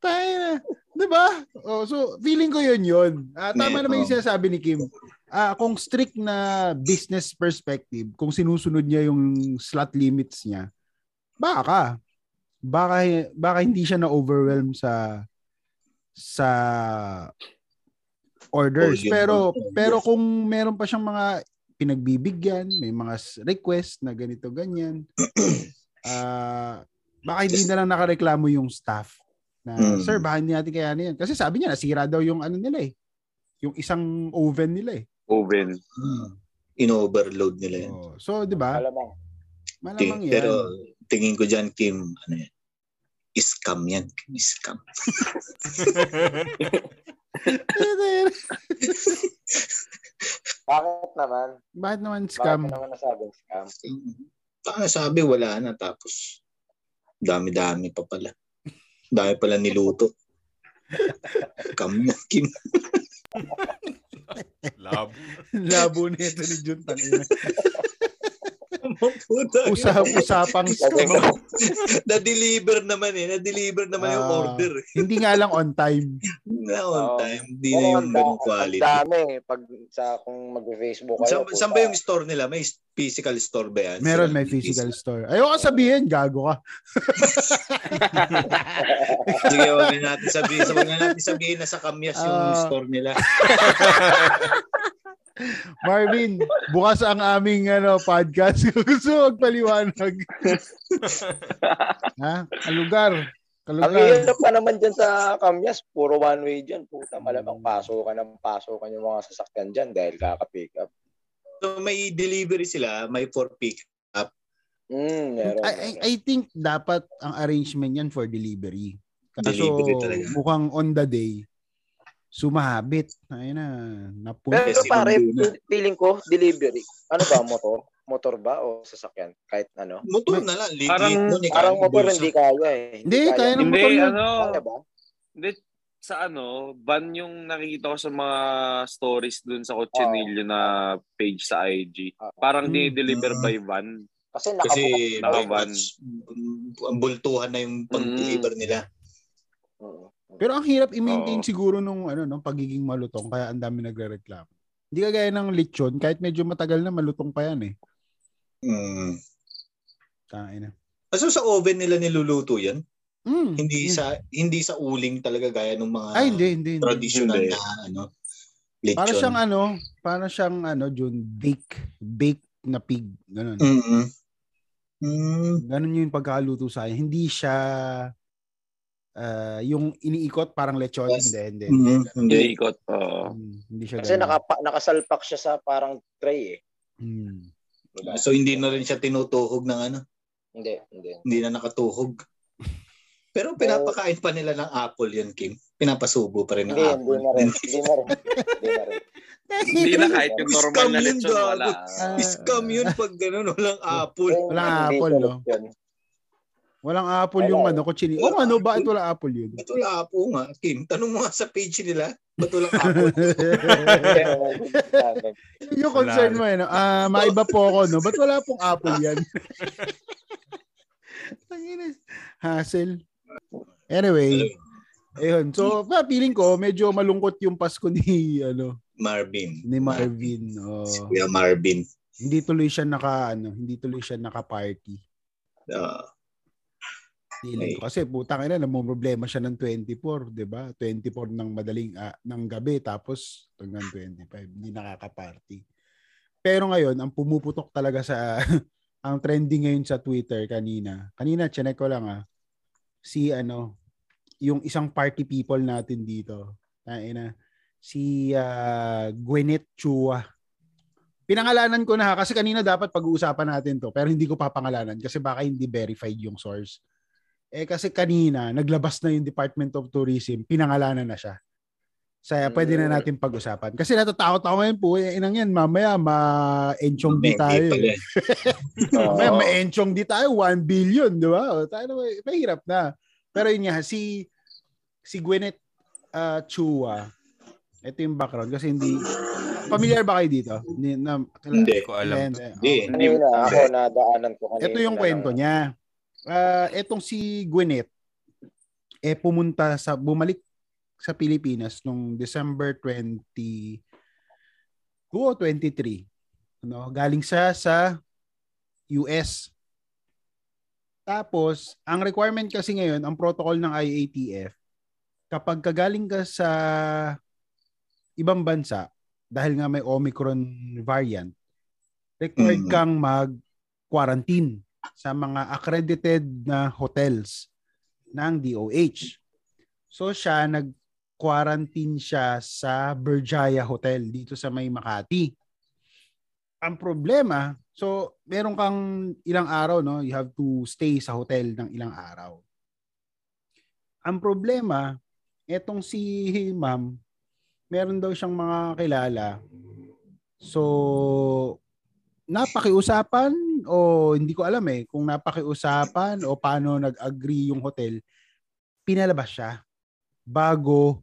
Tayo na. Di ba? So, feeling ko yun. Tama naman yung sinasabi ni Kim. Kung strict na business perspective, kung sinusunod niya yung slot limits niya, baka hindi siya na-overwhelm sa orders. Pero kung meron pa siyang mga pinagbibigyan, may mga request na ganito, ganyan, baka hindi na lang nakareklamo yung staff na, sir, bahan natin kaya na yan. Kasi sabi niya, nasira daw yung ano nila eh. Yung isang oven nila eh. Oven. In-overload nila yan. So, di ba? Malamang yan. Pero, tingin ko dyan, Kim, ano yan? Scam yan. Scam. Bakit naman scam? Bakit naman nasabing scam? Baka nasabi, wala na. Tapos, dami-dami pa pala. Dami pala niluto. Scam na, Kim. Labo na ito ni Jun. Usapang scam. Na-deliver naman yung order. Hindi nga lang on time. Hindi na yung ganun quality. Ang dami. Kung mag-Facebook kayo. Saan ba yung store nila? May physical store ba yan? Meron, may physical store. Ayaw ka sabihin, gago ka. Sige, huwag natin sabihin na sa Kamyas yung store nila. Marvin, bukas ang aming podcast. Gusto magpaliwanag. Kalugar. Ang hirap pa naman dyan sa Kamyas. Puro one way dyan. Puta, malamang pasokan yung mga sasakyan dyan dahil kaka-pick up. So may delivery sila, may for pick up. I think dapat ang arrangement yan for delivery. Kaso mukhang on the day. Sumahabit. Ayun na. Pero pare, feeling ko, delivery. Ano ba, motor? Motor ba o sasakyan? Kahit ano? Motor na lang. Parang motor hindi kaya eh. Hindi, kaya ng motor yun. Hindi, sa ban yung nakikita ko sa mga stories dun sa Cochinillo na page sa IG. Parang di-deliver by van. Kasi naka-van. Ang bultuhan na yung pag-deliver nila. Oo. Pero ang hirap i-maintain siguro nung pagiging malutong kaya ang dami nagrereklamo. Hindi kagaya ng lechon, kahit medyo matagal na malutong pa yan eh. Tain na. So sa oven nila niluluto yan? Hindi sa uling talaga gaya ng mga traditional na lechon. Para siyang June baked na pig ganun. Ganun yung pagkaluto sa akin. Hindi siya yung iniikot parang lechon. Yes. Hindi iniikot. Hindi siya kasi nakasalpak siya sa parang tray eh. So hindi na rin siya tinutuhog ng ano? Hindi. Hindi na nakatuhog. Pero pinapakain pa nila ng apple yan, Kim. Pinapasubo pa rin ng apple. Hindi na rin. Hindi na kahit yung normal na lechon. Wala. Scam yun pag gano'n. Walang apple. No? Walang apple yung kutsini. Ba't wala apple yun? Ba't wala apple nga, Kim? Tanong mo nga sa page nila, ba't wala apple? Yung concern mo maiba po ako, no? Ba't wala pong apple yan? Tanginis. Hassle. Anyway, so, feeling ko, medyo malungkot yung Pasko ni, Marvin. Ni Marvin. Si Kuya Marvin. Hindi tuloy siya naka party. Feeling ko. Kasi putang ina, namumroblema siya ng 24, di ba? 24 ng madaling, ng gabi, tapos hanggang 25. Hindi nakaka-party. Pero ngayon, ang pumuputok talaga sa, ang trending ngayon sa Twitter kanina. Kanina, chinek ko lang si yung isang party people natin dito. Taina, si Gwyneth Chua. Pinangalanan ko na kasi kanina dapat pag-uusapan natin to pero hindi ko papangalanan kasi baka hindi verified yung source. Eh kasi kanina naglabas na yung Department of Tourism, pinangalanan na siya. Saya, pwede na natin pag-usapan. Kasi natatakot ako ngayon po. Inang yan, mamaya ma-enchong di tayo. Mamaya ma-enchong di tayo. 1 billion, di ba? Mahirap na. Pero yun nga, si Gwyneth Chua, ito yung background kasi hindi... Familiar ba kayo dito? Hindi ko alam. Hindi na ako, nadaanan ko kanina. Ito yung kwento niya. Etong si Gwyneth, bumalik sa Pilipinas nung December 22 o 23. Galing siya sa US. Tapos, ang requirement kasi ngayon, ang protocol ng IATF, kapag kagaling ka sa ibang bansa, dahil nga may Omicron variant, required kang mag-quarantine sa mga accredited na hotels ng DOH. So siya, nag-quarantine siya sa Burjaya Hotel dito sa may Makati. Ang problema, so meron kang ilang araw, no? You have to stay sa hotel ng ilang araw. Ang problema, etong si ma'am, meron daw siyang mga kilala. So, napakiusapan o hindi ko alam kung napakiusapan o paano nag-agree yung hotel, pinalabas siya bago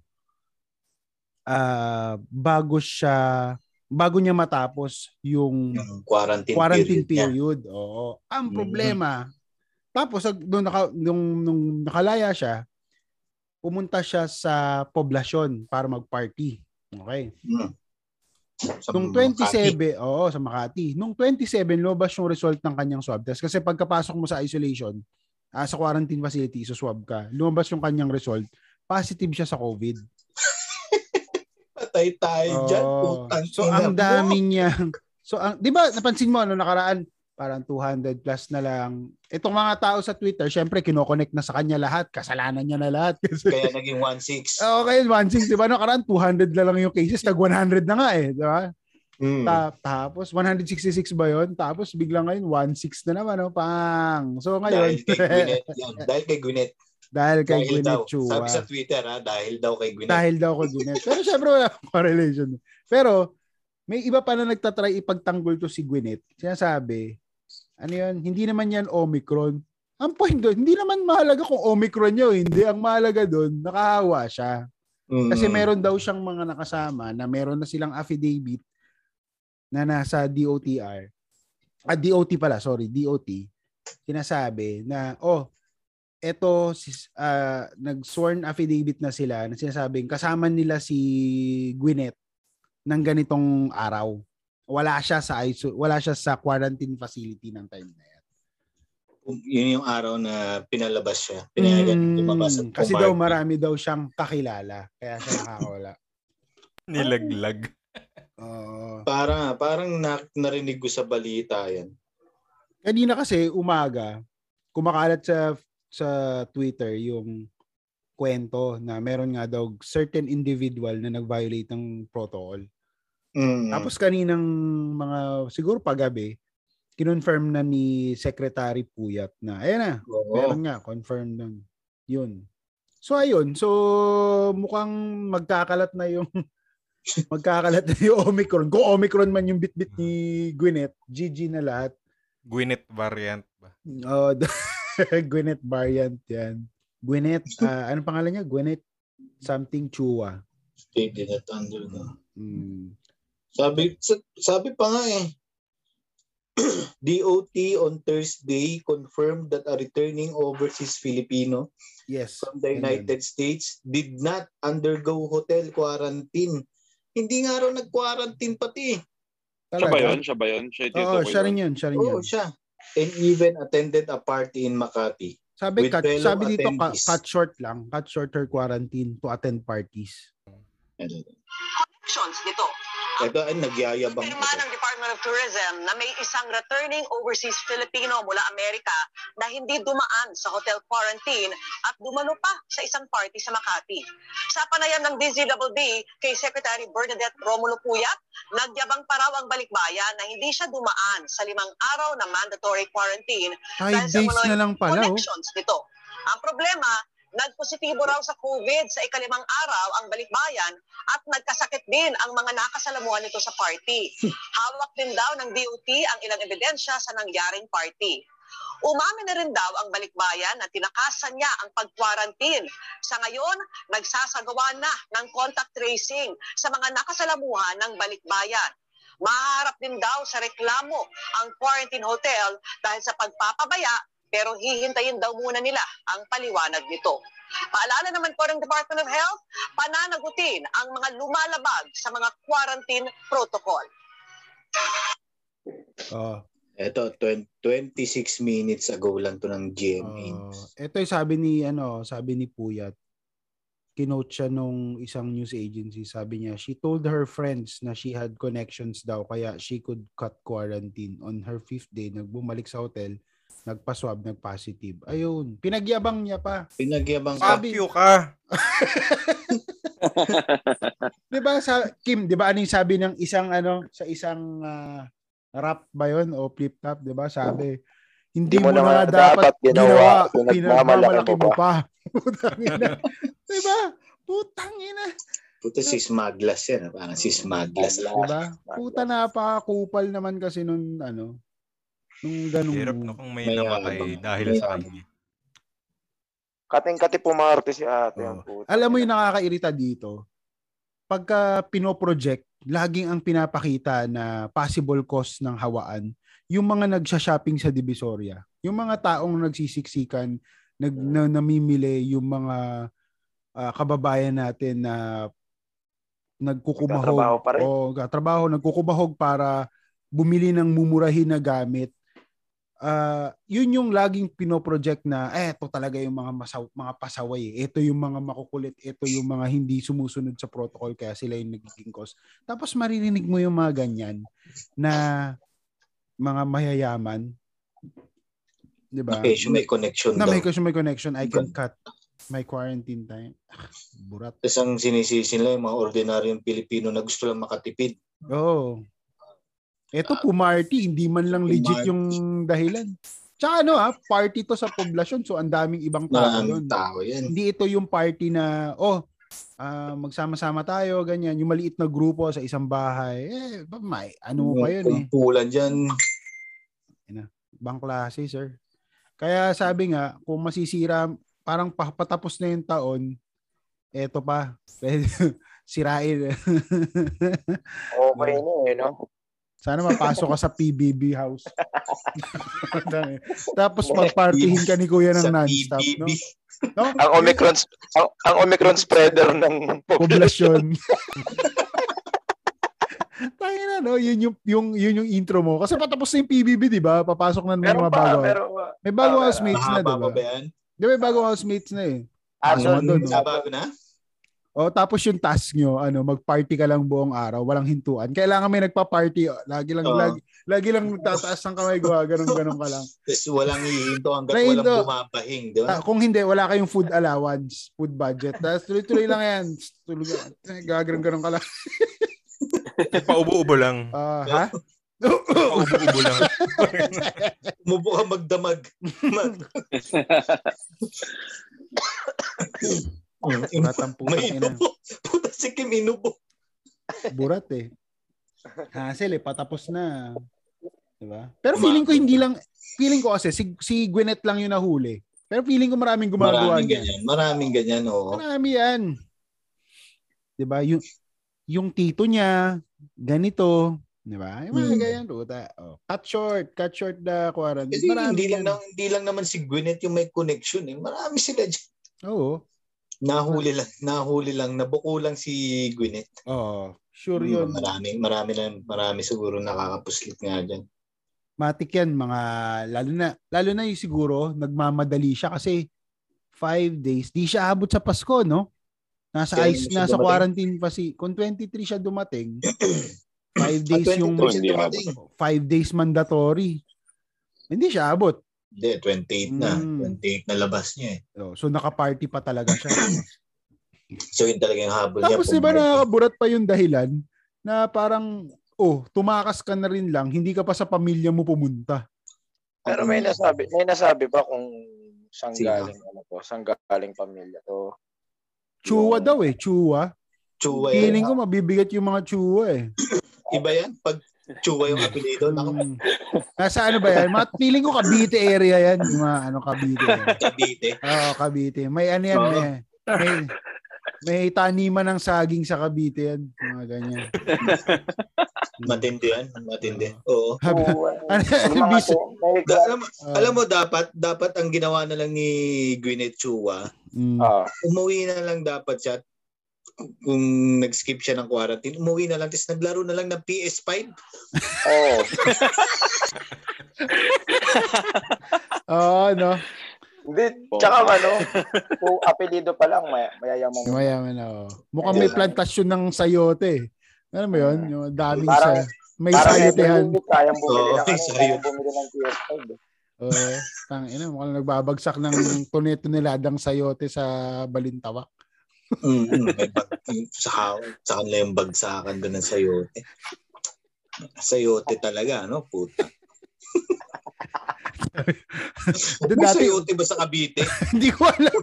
niya matapos yung quarantine period. Oo. Ang problema, tapos nung nakalaya siya, pumunta siya sa Poblacion para mag-party. Okay. Nung 27, sa Makati. Nung 27, lobas yung result ng kanyang swab test. Kasi pagkapasok mo sa isolation, sa quarantine facility, isuswab ka. Lumabas yung kanyang result. Positive siya sa COVID. Patay tayo dyan. So, ang dami niya. So, di ba, napansin mo, nakaraan, parang 200 plus na lang. Itong mga tao sa Twitter, syempre, kinoconnect na sa kanya lahat. Kasalanan niya na lahat. Kasi, kaya naging 1.6. Oo, kaya 1.6. Diba? Nakaraan, 200 na lang yung cases. Nag 100 na nga Diba? Tapos, 166 ba yun? Tapos, biglang ngayon, 1.6 na naman. Pang! So, ngayon. Dahil kay Gwyneth Chua. Sabi sa Twitter, dahil daw kay Gwyneth. Pero syempre, wala correlation. Pero, may iba pa na nagtatry ipagtanggol to si Gwyneth. Sinasabi, hindi naman yan Omicron. Ang point doon, hindi naman mahalaga kung Omicron niya o hindi. Ang mahalaga doon, nakahawa siya. Kasi meron daw siyang mga nakasama na meron na silang affidavit na nasa DOTR. DOT. Sinasabi na, eto, nag-sworn affidavit na sila na sinasabing kasama nila si Gwyneth ng ganitong araw. Wala siya sa quarantine facility ng time na yan. Yun yung araw na pinalabas siya. Pinayagan lumabas at kasi daw marami daw siyang kakilala kaya siya nakakawala. Nilaglag. Parang narinig ko sa balita yan. Kanina kasi umaga kumakalat sa Twitter yung kwento na meron nga daw certain individual na nag-violate ng protocol. Tapos kaninang mga siguro paggabi, kinonfirm na ni Secretary Puyat na meron nga confirm na yun. So ayun, mukhang magkakalat na yung Omicron. Kung Omicron man yung bitbit ni Gwyneth, GG na lahat. Gwyneth variant ba? Oh, Gwyneth variant yan. Gwyneth, ano pangalan niya? Gwyneth something Chua. Hindi na tandaan ko. Sabi pa nga DOT on Thursday confirmed that a returning overseas Filipino from the United States did not undergo hotel quarantine. Hindi nga raw nag-quarantine pati. Siya ba yun? Siya rin yun. And even attended a party in Makati. Sabi dito, cut short lang. Cut shorter quarantine to attend parties. Connections dito. Ito ay nagyayabang ito. Ang Department of Tourism na may isang returning overseas Filipino mula Amerika na hindi dumaan sa hotel quarantine at dumalo pa sa isang party sa Makati. Sa panayam ng DZBB kay Secretary Bernadette Romulo Puyat, nagyabang pa raw ang balikbayan na hindi siya dumaan sa 5 araw na mandatory quarantine. 5 days na lang pala. Connections dito. Ang problema, nagpositibo raw sa COVID sa 5th araw ang balikbayan at nagkasakit din ang mga nakasalamuhan nito sa party. Hawak din daw ng DOT ang ilang ebidensya sa nangyaring party. Umamin na rin daw ang balikbayan na tinakasan niya ang pag-quarantine. Sa ngayon, nagsasagawa na ng contact tracing sa mga nakasalamuhan ng balikbayan. Maharap din daw sa reklamo ang quarantine hotel dahil sa pagpapabaya, pero hihintayin daw muna nila ang paliwanag nito. Paalala naman po ng Department of Health, pananagutin ang mga lumalabag sa mga quarantine protocol. Ito, 26 minutes ago lang to ng GMA. Ito yung sabi ni Puyat. Kinote siya nung isang news agency. Sabi niya, she told her friends na she had connections daw kaya she could cut quarantine. On her 5th day, nagbumalik sa hotel, nagpa-swab, nag-positive. Ayun, pinagyabang niya pa. Pinagyabang ka. Sabi ka. 'Di ba sa Kim, 'di ba ano yung sabi ng isang rap ba 'yon o flip top, 'di ba? Sabi, hindi mo na dapat ginawa, pinagmamalaki mo pa. Putang ina. 'Di ba? Putang ina. Puta si Smaglas 'yan, parang si Smaglas, 'di ba? Puta, napakakupal naman kasi nun hirap na kung may namatay dahil sa kanya. Kating-kati pumarte si ate. Oh. Alam mo yung nakakairita dito? Pagka pinoproject, laging ang pinapakita na possible cause ng hawaan, yung mga nagsha-shopping sa Divisoria. Yung mga taong nagsisiksikan, namimili yung mga kababayan natin na nagkukumahog. Nagkukumahog para bumili ng mumurahin na gamit. Yun yung laging pinoproject na eto talaga yung mga pasaway, eto yung mga makukulit, eto yung mga hindi sumusunod sa protocol kaya sila yung nagiging cause. Tapos maririnig mo yung mga ganyan na mga mayayaman, 'di ba? Okay, so may connection daw. May connection, I can cut my quarantine time. Burat. Tapos ang sinisisi nila yung mga ordinaryong Pilipino na gusto lang makatipid. Oo. Eto pumarty, hindi man lang legit yung dahilan. Tsaka party to sa poblasyon, so ang daming ibang tao doon. Hindi ito yung party na, magsama-sama tayo, ganyan. Yung maliit na grupo sa isang bahay. Kumpulan dyan. Ibang klase, sir. Kaya sabi nga, kung masisira, parang patapos na yung taon, eto pa. Sirain. Okay na Sana mapasok ka sa PBB house. Tapos magpartihin ka ni Kuya ng non-stop, no? Ang Omicron spreader ng poblasyon. Tayo na, no? Yun yung intro mo. Kasi patapos na yung PBB, di ba? Papasok na mga bago. May bagong housemates na, di ba? May bagong housemates na eh. Bago na? O tapos yung task nyo, mag-party ka lang buong araw, walang hintuan. Kailangan may nagpa-party, lagi lang tataas ng kamay, ganun ka lang. Tapos walang hihinto hanggang walang bumabahing, di ba? Kung hindi, wala kayong food allowance, food budget. Tapos tuloy-tuloy lang yan. Ganun ka lang. Paubo-ubo lang. Paubo-ubo lang. Umubo ka magdamag. Burat ang puta si Kim, inubo. Burat eh. Hassle eh, patapos na. Diba? Pero feeling ko kasi si Gwyneth lang yung nahuli. Pero feeling ko maraming gumagawa niyan. Maraming ganyan, oo. Marami yan. Diba? Yung tito niya, ganito. Diba? Yung mga ganyan, puta. Oh, cut short na quarantine. Kasi hindi lang naman si Gwyneth yung may connection eh. Marami sila dyan. Oo. Nahuli lang, nabuko lang si Gwyneth. Oo, sure yun. Marami siguro nakakapuslit nga dyan. matik yan, mga lalo na yung siguro nagmamadali siya kasi 5 days di siya abot sa Pasko, no? Nasa ice, nasa quarantine pa si. Kung 23 siya dumating, 5 days yung 5 days mandatory. Hindi siya abot. Hindi, 28 na. 28 na labas niya eh. So naka-party pa talaga siya. So yun talaga yung habol niya. Tapos diba nakaburat pa yung dahilan na parang, tumakas ka na rin lang, hindi ka pa sa pamilya mo pumunta. Pero may nasabi ba kung saan galing, pamilya to? Chua daw eh, Chua. Feeling ko mabibigat yung mga Chua eh. Iba yan? Pag Chua yung apelido. Nasa ano ba yan? Feeling ko Cavite area yan. Yung mga Cavite. Cavite? Oo, Cavite. May ano yan eh. May taniman ng saging sa Cavite yan. Mga ganyan. Matindi yan. Matindi. Oo. Alam mo, dapat ang ginawa na lang ni Gwyneth Chua, umuwi na lang dapat siya. Kung nag-skip siya ng quarantine, umuwi na lang. Tapos naglaro na lang ng PS5. Oo. Oo, no? Hindi, tsaka kung apelido pa lang, mayayaman. Mayayaman, oo. Mukhang may plantasyon ng sayote. Ano mo yun? Yung daming parang, may sayotehan. Parang kayang bumili ng PS5. Tangina, mukhang nagbabagsak ng tone-toneladang sayote sa Balintawak. Sa kanila yung bagsakan doon ng sayote. Sayote talaga, no? Puta. Huwag mo sayote ba sa Cavite? Hindi ko alam.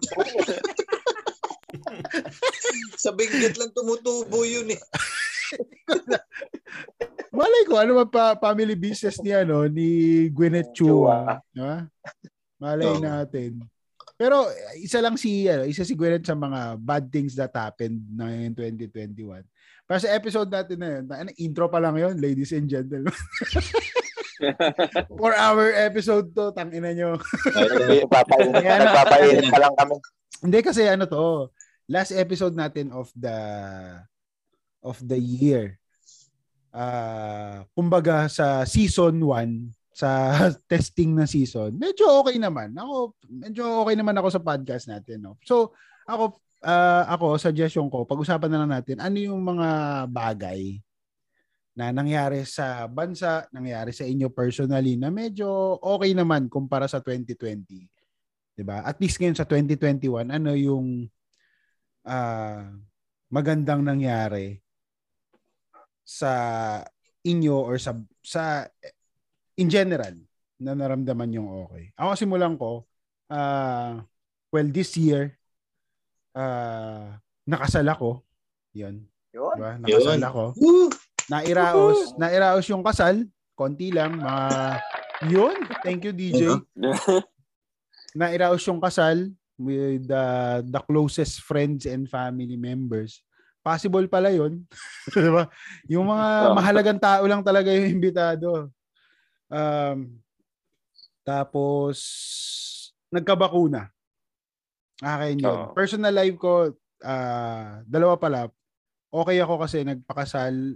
Sa Benguet lang tumutubo yun eh. Malay ko, ano ba family business niya, no? Ni Gwyneth Chua. Malay natin. Pero isa si Gwyneth sa mga bad things that happened in 2021. Para sa episode natin na yun, intro pa lang yun, ladies and gentlemen. 4-hour episode to, tangina nyo. Nagpapainit pa lang kami. Hindi kasi last episode natin of the year. Kumbaga sa season 1, sa testing na season, medyo okay naman ako sa podcast natin, no? So ako suggestion ko, pag-usapan na lang natin ano yung mga bagay na nangyari sa bansa, nangyari sa inyo personally na medyo okay naman kumpara sa 2020, di ba? At least ngayon sa 2021, ano yung magandang nangyari sa inyo or sa in general, na naramdaman yung okay. Ako simulan ko, this year, nakasala ko. Yun. Diba? Nakasala ko. Nairaos yung kasal. Konti lang. Yun. Thank you, DJ. Nairaos yung kasal with the closest friends and family members. Possible pala yun. Diba? Yung mga mahalagang tao lang talaga yung imbitado. Tapos nagkabakuna. Akin yun. Personal life ko, dalawa pala. Okay ako kasi nagpakasal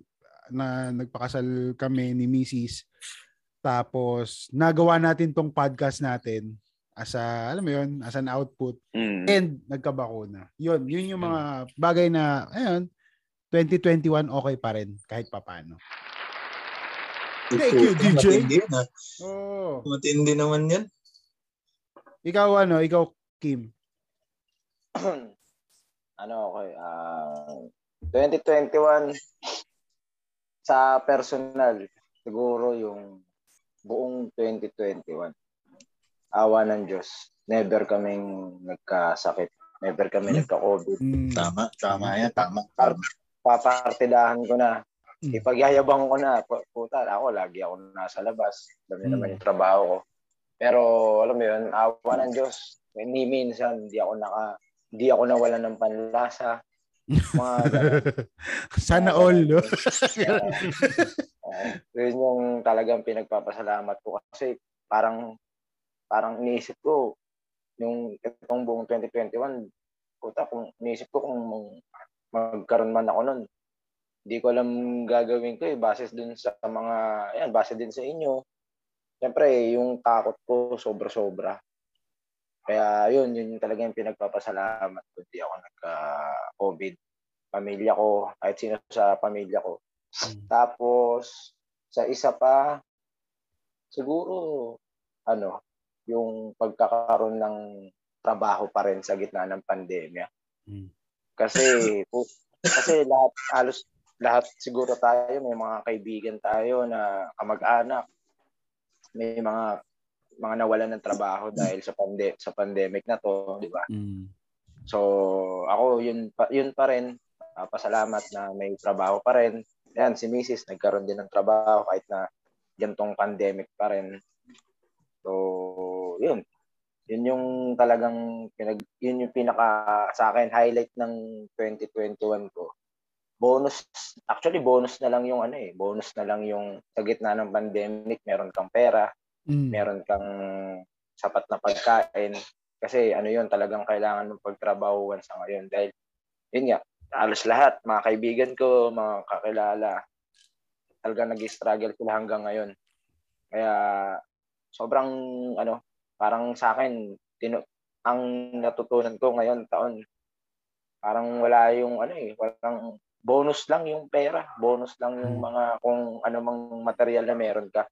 kami ni Mrs. Tapos nagawa natin tong podcast natin as an output and nagkabakuna. Yun yung mga bagay na ayun, 2021 okay pa rin kahit papaano. Thank you, DJ. Matindi naman yan. Ikaw, Kim. Okay. 2021, sa personal, siguro yung buong 2021. Awa ng Diyos. Never kaming nagkasakit. Never kami nagka-COVID. Tama yan. Tama. Papartidahan ko na. Ipagyayabang ko na, puta, ako lagi ako nasa labas. Dami naman yung trabaho ko. Pero alam mo yun, awa ng Diyos. Minsan hindi ako nawala ng panlasa. Sana all, no? Yun yung talagang pinagpapasalamat ko kasi parang iniisip ko yung itong buong 2021, puta, kung magkaroon man ako nun, hindi ko alam gagawin ko base din sa inyo. syempre yung takot ko sobra-sobra. Kaya yun talaga yung pinagpapasalamat ko. Hindi ako nagka-COVID. Pamilya ko, kahit sino sa pamilya ko. Tapos, sa isa pa, siguro, yung pagkakaroon ng trabaho pa rin sa gitna ng pandemya. Kasi halos lahat siguro tayo, may mga kaibigan tayo na kamag-anak. May mga nawalan ng trabaho dahil sa pandemic na to, di ba? So, ako yun pa rin, pasalamat na may trabaho pa rin. Yan, si Mrs. nagkaroon din ng trabaho kahit na gantong pandemic pa rin. So, yun. Yun yung pinaka sa akin highlight ng 2021 ko. Bonus na lang yung sa gitna ng pandemic, meron kang pera. Meron kang sapat na pagkain kasi yun talagang kailangan mong pagtrabahuan sa ngayon dahil yun nga halos lahat mga kaibigan ko, mga kakilala talagang nag-struggle sila hanggang ngayon. Kaya sobrang parang sa akin ang natutunan ko ngayon taon parang wala yung parang bonus lang yung pera, bonus lang yung mga kung anumang material na meron ka.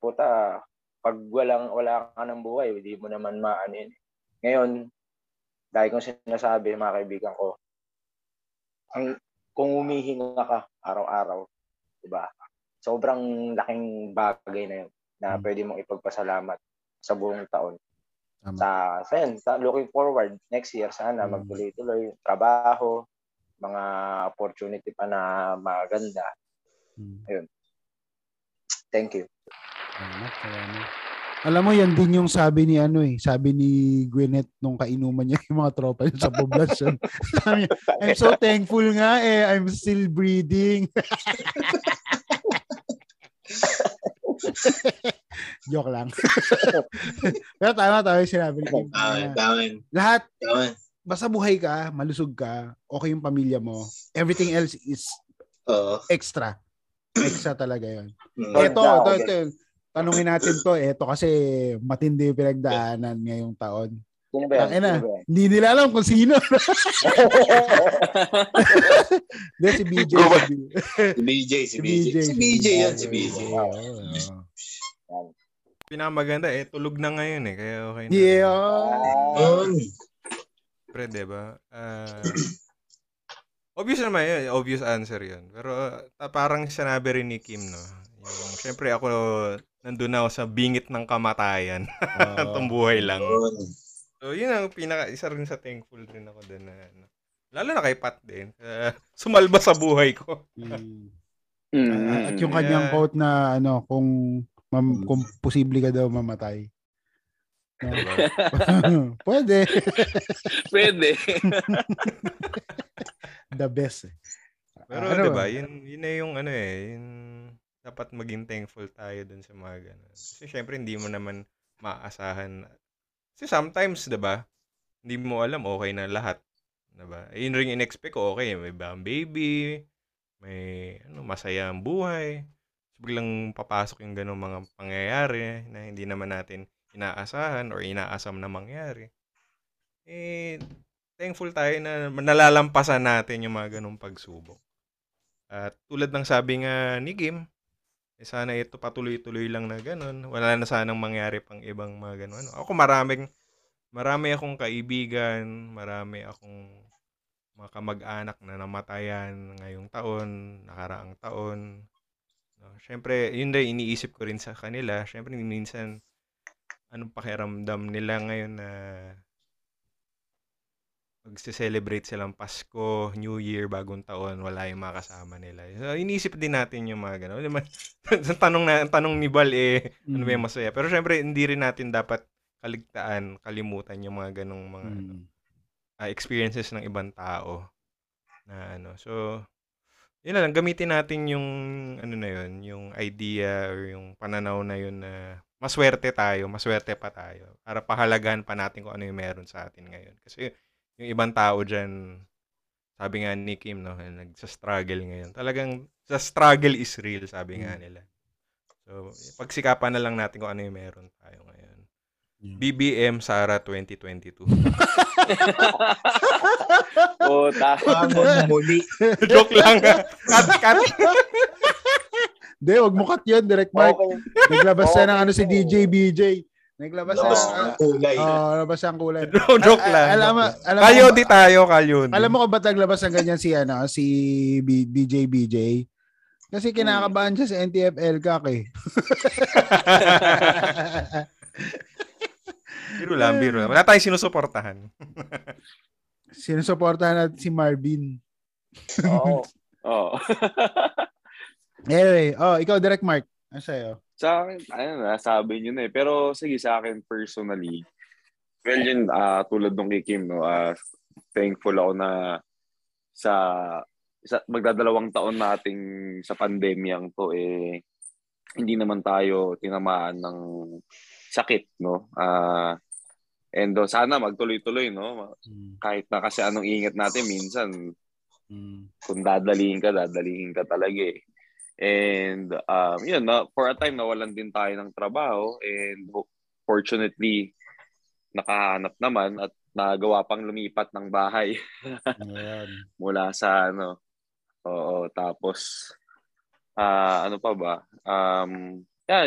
Puta, pag wala ka ng buhay, hindi mo naman maanin. Ngayon, dahil kong sinasabi, mga kaibigan ko, kung humihinga ka araw-araw, diba? Sobrang laking bagay na yun na pwede mong ipagpasalamat sa buong taon. Sa looking forward, next year, sana magtuloy-tuloy yung trabaho, mga opportunity pa na maganda. Ayun. Thank you. Salamat. Alam mo, yan din yung sabi ni sabi ni Gwyneth nung kainuman niya yung mga tropa niya sa Poblacion. Sabi niya, I'm so thankful nga I'm still breathing. Joke lang. Pero tama yung sinabi niya. Lahat, basta buhay ka, malusog ka, okay yung pamilya mo, everything else is extra. Extra talaga yun. Ito. Tanungin natin to, kasi matindi yung pinagdaanan ngayong taon. Hindi nila alam kung sino. Si BJ. Si BJ. Pinamaganda, tulog na ngayon kaya okay na. Pre, diba? Obvious naman yun. Obvious answer yun. Pero parang sinabi rin ni Kim, no? Siyempre ako nandun na ako sa bingit ng kamatayan. Itong buhay lang. So, yun ang isa rin sa thankful rin ako din. Lalo na kay Pat din. Sumalba sa buhay ko. At yung kanyang quote na kung posible ka daw mamatay. Pwede. The best. Pero diba, yun na yung yun, dapat maging thankful tayo dun sa mga ganun. Kasi syempre, hindi mo naman maaasahan. Kasi sometimes, diba, hindi mo alam, okay na lahat. Diba? Yun ring in-expect ko, okay, may baby, may masaya ang buhay. So, biglang papasok yung ganun mga pangyayari na hindi naman natin inaasahan or inaasam na mangyari. Thankful tayo na nalalampasan natin yung mga ganung pagsubok. At tulad ng sabi nga ni Kim, sana ito patuloy-tuloy lang na ganun. Wala na sanang mangyari pang ibang mga ganun. Ako marami akong kaibigan, marami akong mga kamag-anak na namatayan ngayong taon, nakaraang taon. Siyempre, yun din iniisip ko rin sa kanila. Siyempre, minsan, anong pakiramdam nila ngayon na mag-celebrate silang Pasko, New Year, bagong taon, wala yung mga kasama nila. So, iniisip din natin yung mga gano'n. Tanong ni Bal, ano ba yung masaya? Pero syempre, hindi rin natin dapat kalimutan yung mga gano'ng mga experiences ng ibang tao. So, yun lang, gamitin natin yung, yung idea or yung pananaw na yun na maswerte pa tayo. Para pahalagan pa natin kung ano yung meron sa atin ngayon. Kasi yung ibang tao dyan, sabi nga ni Kim, nagsa-struggle ngayon. Talagang, the struggle is real, sabi nga nila. So, So, pagsikapan na lang natin kung ano yung meron tayo ngayon. Yeah. BBM Sara 2022. Puta. Muli. Joke lang. Cut. Hindi, huwag mo cut yun. Direct mic. Okay. Naglabas siya ng ano si DJ BJ. Naglabas siya ng kulay. Naglabas siya ng kulay. Joke lang. Kalyodi tayo, kalyodi. Alam mo ko ba't naglabas ng ganyan si, ano, si DJ BJ? Kasi kinakabahan siya sa NTF-L CAC eh. Biro lang. Wala tayong sinusuportahan. Sinusuportahan natin si Marvin. Oo. Oh. Anyway, ikaw direct Mark. Ano sa'yo? Sa akin, ayun, nasabi nyo na eh. Pero sige, sa akin personally, well yun, tulad nung kay Kim, no, thankful ako na sa magdadalawang taon nating sa pandemyang to eh hindi naman tayo tinamaan ng sakit, no? And sana magtuloy-tuloy, no? Kahit na kasi anong ingat natin minsan kung dadalihin ka talaga eh. And yun, for a time nawalan din tayo ng trabaho and fortunately nakahanap naman at nagawa pang lumipat ng bahay mula sa ano. Oo, tapos ano pa ba?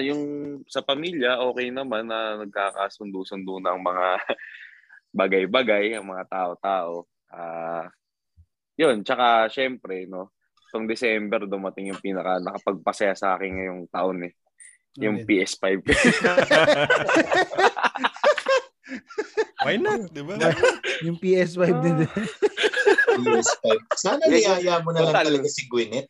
Yung sa pamilya okay naman na nagkakasundo-sundo ng mga bagay-bagay, ang mga tao-tao. Yun, tsaka syempre, no, itong December dumating yung pinaka nakapagpasaya sa akin ngayong taon eh. Yung PS5. Why not, 'di ba? Yung PS5 din. PS5. Sana niyaya mo na lang talaga si Gwyneth.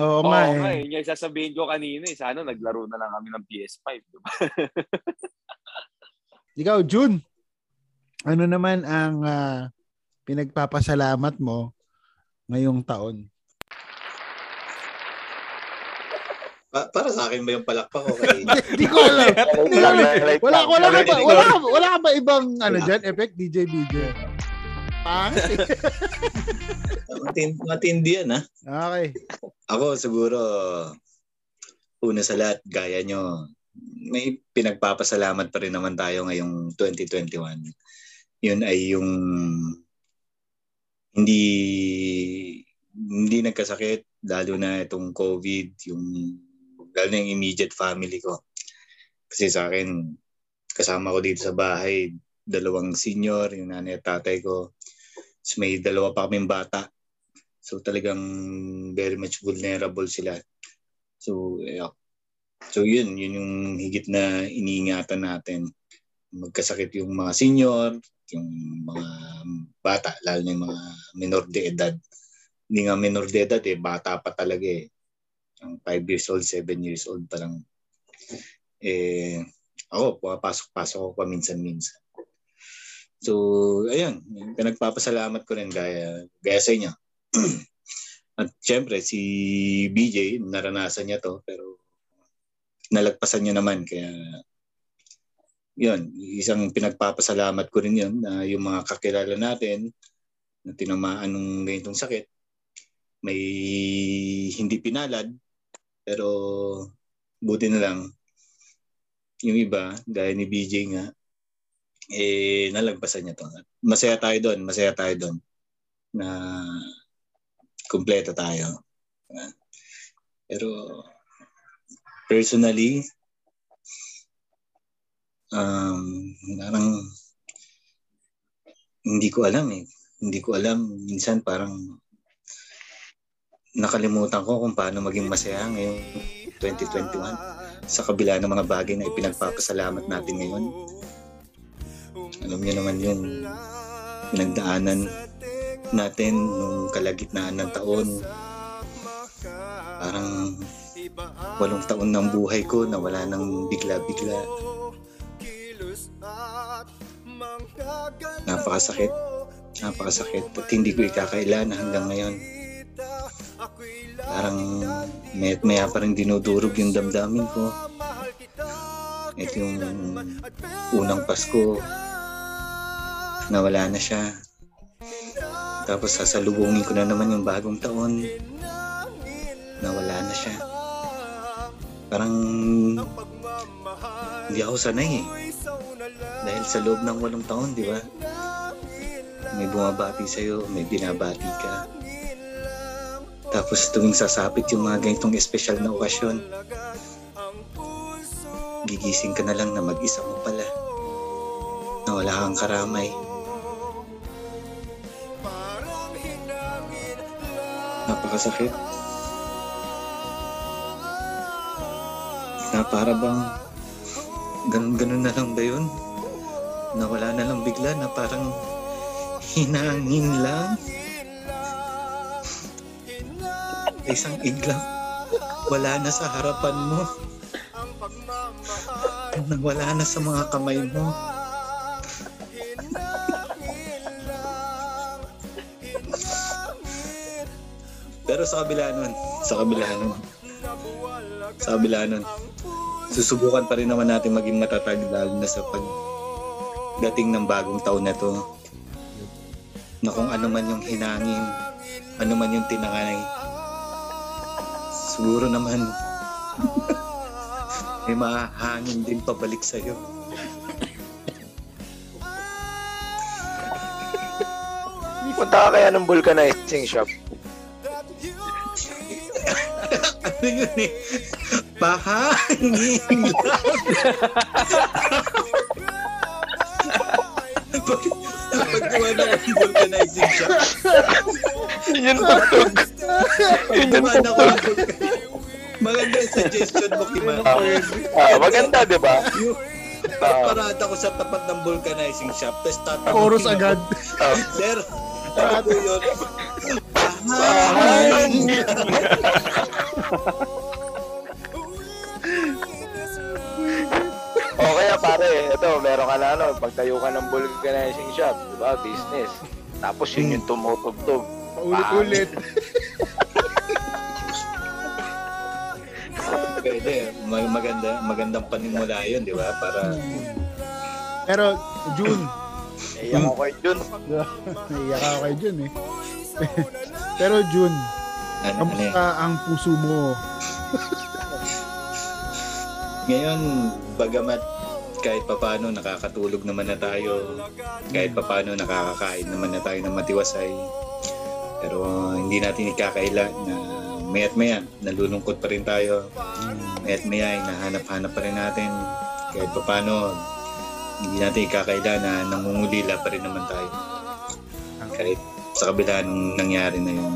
Oo nga eh. Oo, yung sasabihin ko kanina eh, sana naglaro na lang kami ng PS5, 'di ba? Ikaw, June. Ano naman ang pinagpapasalamat mo ngayong taon? Para sa akin ba yung palakpak ko? Hindi ko alam. Wala ka ba ibang ano dyan? Effect? DJ BJ? Matindi yan, ha? Okay. Ako siguro, una sa lahat, gaya nyo, may pinagpapasalamat pa rin naman tayo ngayong 2021. Yun ay yung hindi nagkasakit, lalo na itong COVID, lalo na yung immediate family ko. Kasi sa akin, kasama ko dito sa bahay, 2 senior, yung nanay at tatay ko. So may 2 pa kaming bata. So talagang very much vulnerable sila. So, yeah. So yun yung higit na iniingatan natin. Magkasakit yung mga senior, yung mga bata, lalo na yung mga minor de edad. Hindi nga minor de edad eh, bata pa talaga eh. Ang 5 years old, 7 years old pa lang. Eh, ako, pumapasok-pasok ako paminsan-minsan. So, ayun. Pinagpapasalamat ko rin gaya sa inyo. At syempre, si BJ, naranasan niya to, pero nalagpasan niya naman. Kaya, yun, isang pinagpapasalamat ko rin yun na yung mga kakilala natin na tinamaan ng ganitong sakit, may hindi pinalad, pero buti na lang yung iba, gaya ni BJ nga, eh nalagpasan niya to. Masaya tayo doon na kumpleto tayo. Pero personally, parang hindi ko alam minsan parang nakalimutan ko kung paano maging masaya ngayong 2021 sa kabila ng mga bagay na ipinagpapasalamat natin ngayon. Alam niyo naman yung pinagdaanan natin nung kalagitnaan ng taon. Parang 8 taon ng buhay ko na wala nang bigla-bigla. Napakasakit at hindi ko ikakailan hanggang ngayon. Parang mayat maya pa rin dinudurog yung damdamin ko. Ito yung unang Pasko, nawala na siya. Tapos sasalubungin ko na naman yung bagong taon, nawala na siya. Parang hindi ako sanay eh. Dahil sa loob ng 8 taon, di ba? May bumabati sa'yo, may binabati ka. Tapos tuwing sasapit yung mga ganitong espesyal na okasyon, gigising ka na lang na mag-isa mo pala, na wala kang karamay. Napakasakit. Na para bang ganun na lang ba yun? Na wala na lang bigla, na parang hinangin lang. Isang iglang wala na sa harapan mo, wala na sa mga kamay mo. Pero sa kabila nun, susubukan pa rin naman natin maging matatag, lalo na sa pagdating ng bagong taon na to, na kung ano man yung hinangin, ano man yung tinangay, siguro naman may mahangin din pabalik sa'yo. Punta ka kaya ng vulcanizing shop? Ano yun eh? Pahangin lang. Pagkuha na ang vulcanizing shop. Yun yung tugtog. Maganda yung suggestion mo, Kima. Maganda, di ba? Parada ko sa tapat ng vulcanizing shop. Tapos tatanong ko. Chorus agad. Sir, ano po yun? Pahangin! O kaya pare, ito, meron ka na ano, pagtayo ka ng vulcanizing shop, di ba? Business. Tapos yun yung tumutugtog. Paulit-ulit. Pwede. Magandang panimula yun, di ba? Para... Pero, June. Naiyak ako kay June. Naiyak ako kay June eh. Pero June, kamusta ang puso mo? Ngayon, bagamat kahit papano nakakatulog naman na tayo, kahit papano nakakakain naman na tayo ng matiwasay, pero hindi natin ikakailan na mayat maya, nalulungkot pa rin tayo. Mayat maya, hinahanap-hanap pa rin natin. Kahit pa paano, hindi natin ikakailan na nangungulila pa rin naman tayo. Kahit sa kabila nung nangyari na yun.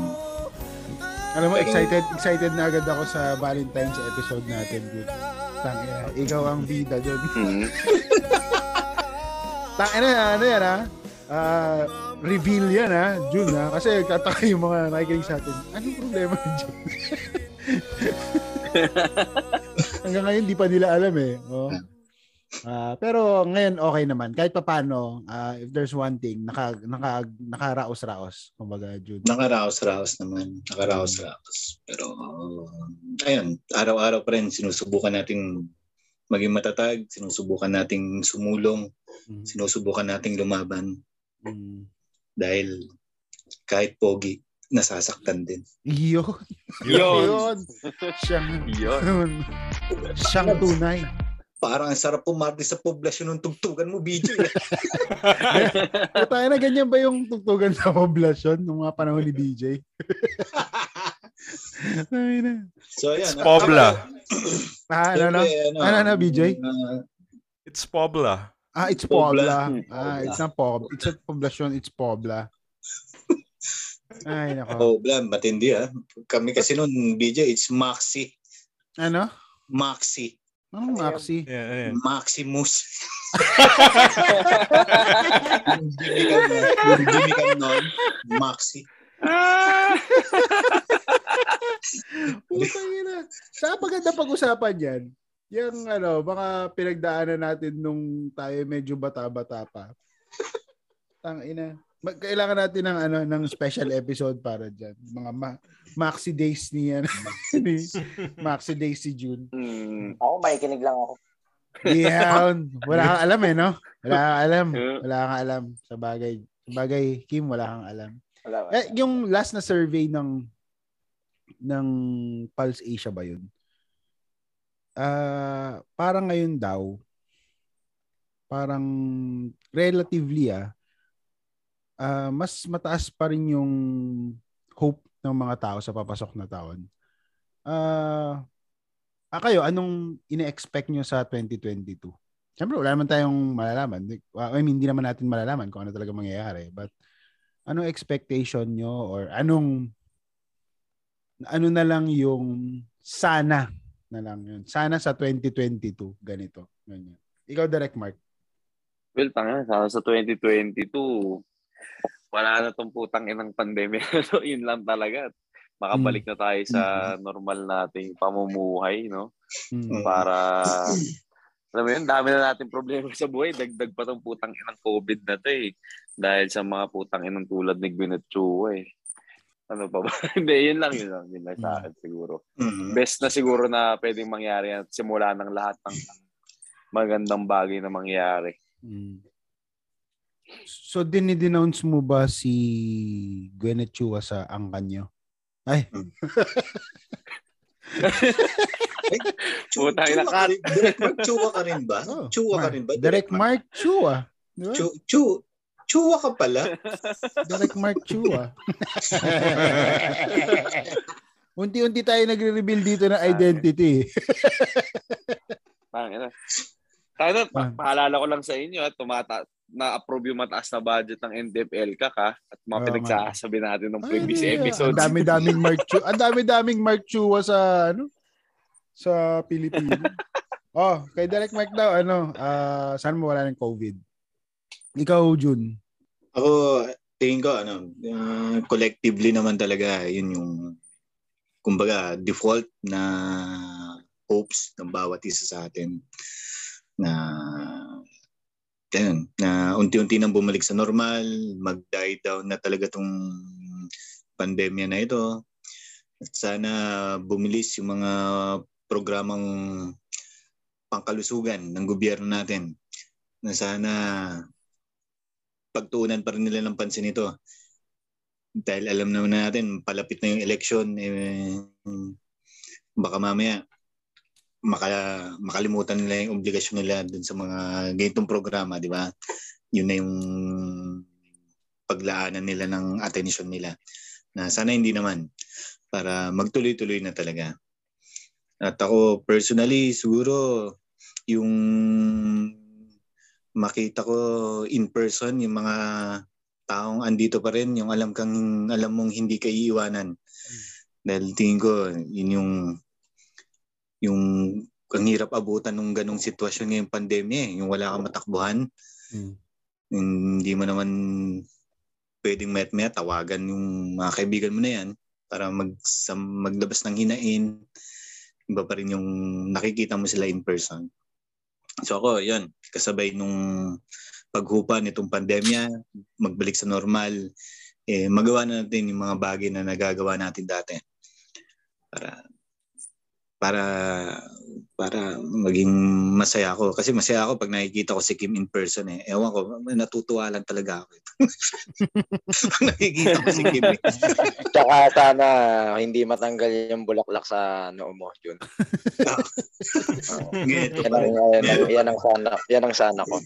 Alam mo, excited na agad ako sa Valentine's episode natin. Tangina, ikaw ang bida dyan. Tangina, ano yan ha? Reveal yan ha, June ha, kasi kataka yung mga nakikinig sa atin. Anong problema ni June? Hanggang ngayon, di pa nila alam eh. Oh. Pero ngayon, okay naman. Kahit papano, if there's one thing, nakaraos-raos. Kumbaga, June. Nakaraos-raos naman. Nakaraos-raos. Pero, ayun, araw-araw pa rin, sinusubukan natin maging matatag, sinusubukan natin sumulong, sinusubukan natin lumaban. Dahil kahit pogi, nasasaktan din. Yun. Siyang tunay. Parang ang sarap pumarti sa Poblacion ng tugtugan mo, BJ. Tayo na, ganyan ba yung tugtugan sa Poblacion nung mga panahon ni BJ? So, yan. It's Pobla. Ano, BJ? It's Pobla. It's Pobla. It's not Pobla. It's not Poblacion. It's Pobla. Ay, nako. Pobla, matindi ah. Kami kasi noon, BJ, it's Maxi. Ano? Maxi. Ano Maxi? Yeah. Maximus. Hindi ka noon. Maxi. Putang ina. Saan paganda pag-usapan yan? Yung ano, baka pinagdaanan natin nung tayo medyo bata-bata pa. Tangina. Kailangan natin ng ano, ng special episode para diyan. Mga maxi days niyan. Maxi days si June. Ako makikinig lang ako. Yeah, wala kang alam eh, no? Wala kang alam sa bagay. Bagay, Kim, wala kang alam. Eh, yung last na survey ng Pulse Asia ba 'yun? parang ngayon daw, parang relatively mas mataas pa rin yung hope ng mga tao sa papasok na taon. Kayo, anong ina-expect nyo sa 2022? Siyempre, wala naman tayong malalaman. I mean, hindi naman natin malalaman kung ano talaga mangyayari. But, anong expectation nyo? Or ano na lang yung sana na lang yun. Sana sa 2022, ganito. Ganyan. Ikaw, direct Mark. Well, tanga. Sana sa 2022, wala na tong putang inang pandemya. So, yun lang talaga. Makabalik na tayo sa normal nating pamumuhay, no? Para, alam mo yun, dami na nating problema sa buhay. Dagdag pa tong putang inang COVID na to, eh. Dahil sa mga putang inang tulad ni Gwyneth Chua, eh. Ano pa ba? Hindi, yun lang sa akin siguro. Best na siguro na pwedeng mangyari at simula ng lahat ng magandang bagay na mangyari. So, dinidenounce mo ba si Gwyneth Chua sa angkan nyo? Ay. Puta ina ka. Direct Mark Chua ka rin ba? Oh, Chua ka rin ba? Direct Mark Chua. Chua ka pala. Direct Mark Chua. Unti-unti tayo nagre-reveal dito ng identity. Parang ina. Tayo na, paalala ko lang sa inyo at na-approve yung mataas na budget ng NTF-L CAC at mga pinagsasabi natin ng previous episodes. Ang dami-daming Mark Chua sa sa Pilipinas. Kay Direct Mark daw saan mo wala ng COVID? Ikaw, Jun. Ako, tingin ko collectively naman talaga yun yung kumbaga default na hopes ng bawat isa sa atin na unti-unti nang bumalik sa normal, mag-die down na talaga tong pandemya na ito. At sana bumilis yung mga programang pangkalusugan ng gobyerno natin na sana pagtuunan pa rin nila ng pansin ito. Dahil alam naman natin, palapit na yung election, baka mamaya makalimutan nila yung obligasyon nila dun sa mga ganitong programa, di ba? Yun na yung paglaanan nila ng atensyon nila. Na sana hindi naman, para magtuloy-tuloy na talaga. At ako personally, siguro yung makita ko in person, yung mga taong andito pa rin, yung alam mong hindi ka iiwanan. Dahil tingin ko, yun yung ang hirap abutan ng ganong sitwasyon ngayong pandemya eh. Yung wala kang matakbuhan, hindi mo naman pwedeng met-met, tawagan yung mga kaibigan mo na yan para maglabas ng hinain. Iba pa rin yung nakikita mo sila in person. So ako, yun, kasabay nung paghupa nitong pandemya, magbalik sa normal, magawa na natin yung mga bagay na nagagawa natin dati para maging masaya ako. Kasi masaya ako pag nakikita ko si Kim in person eh. Ewan ko, natutuwa lang talaga ako. Pag nakikita ko si Kim eh. Tsaka sana hindi matanggal yung bulaklak sa noo mo, Jun. Yan ang sana ko.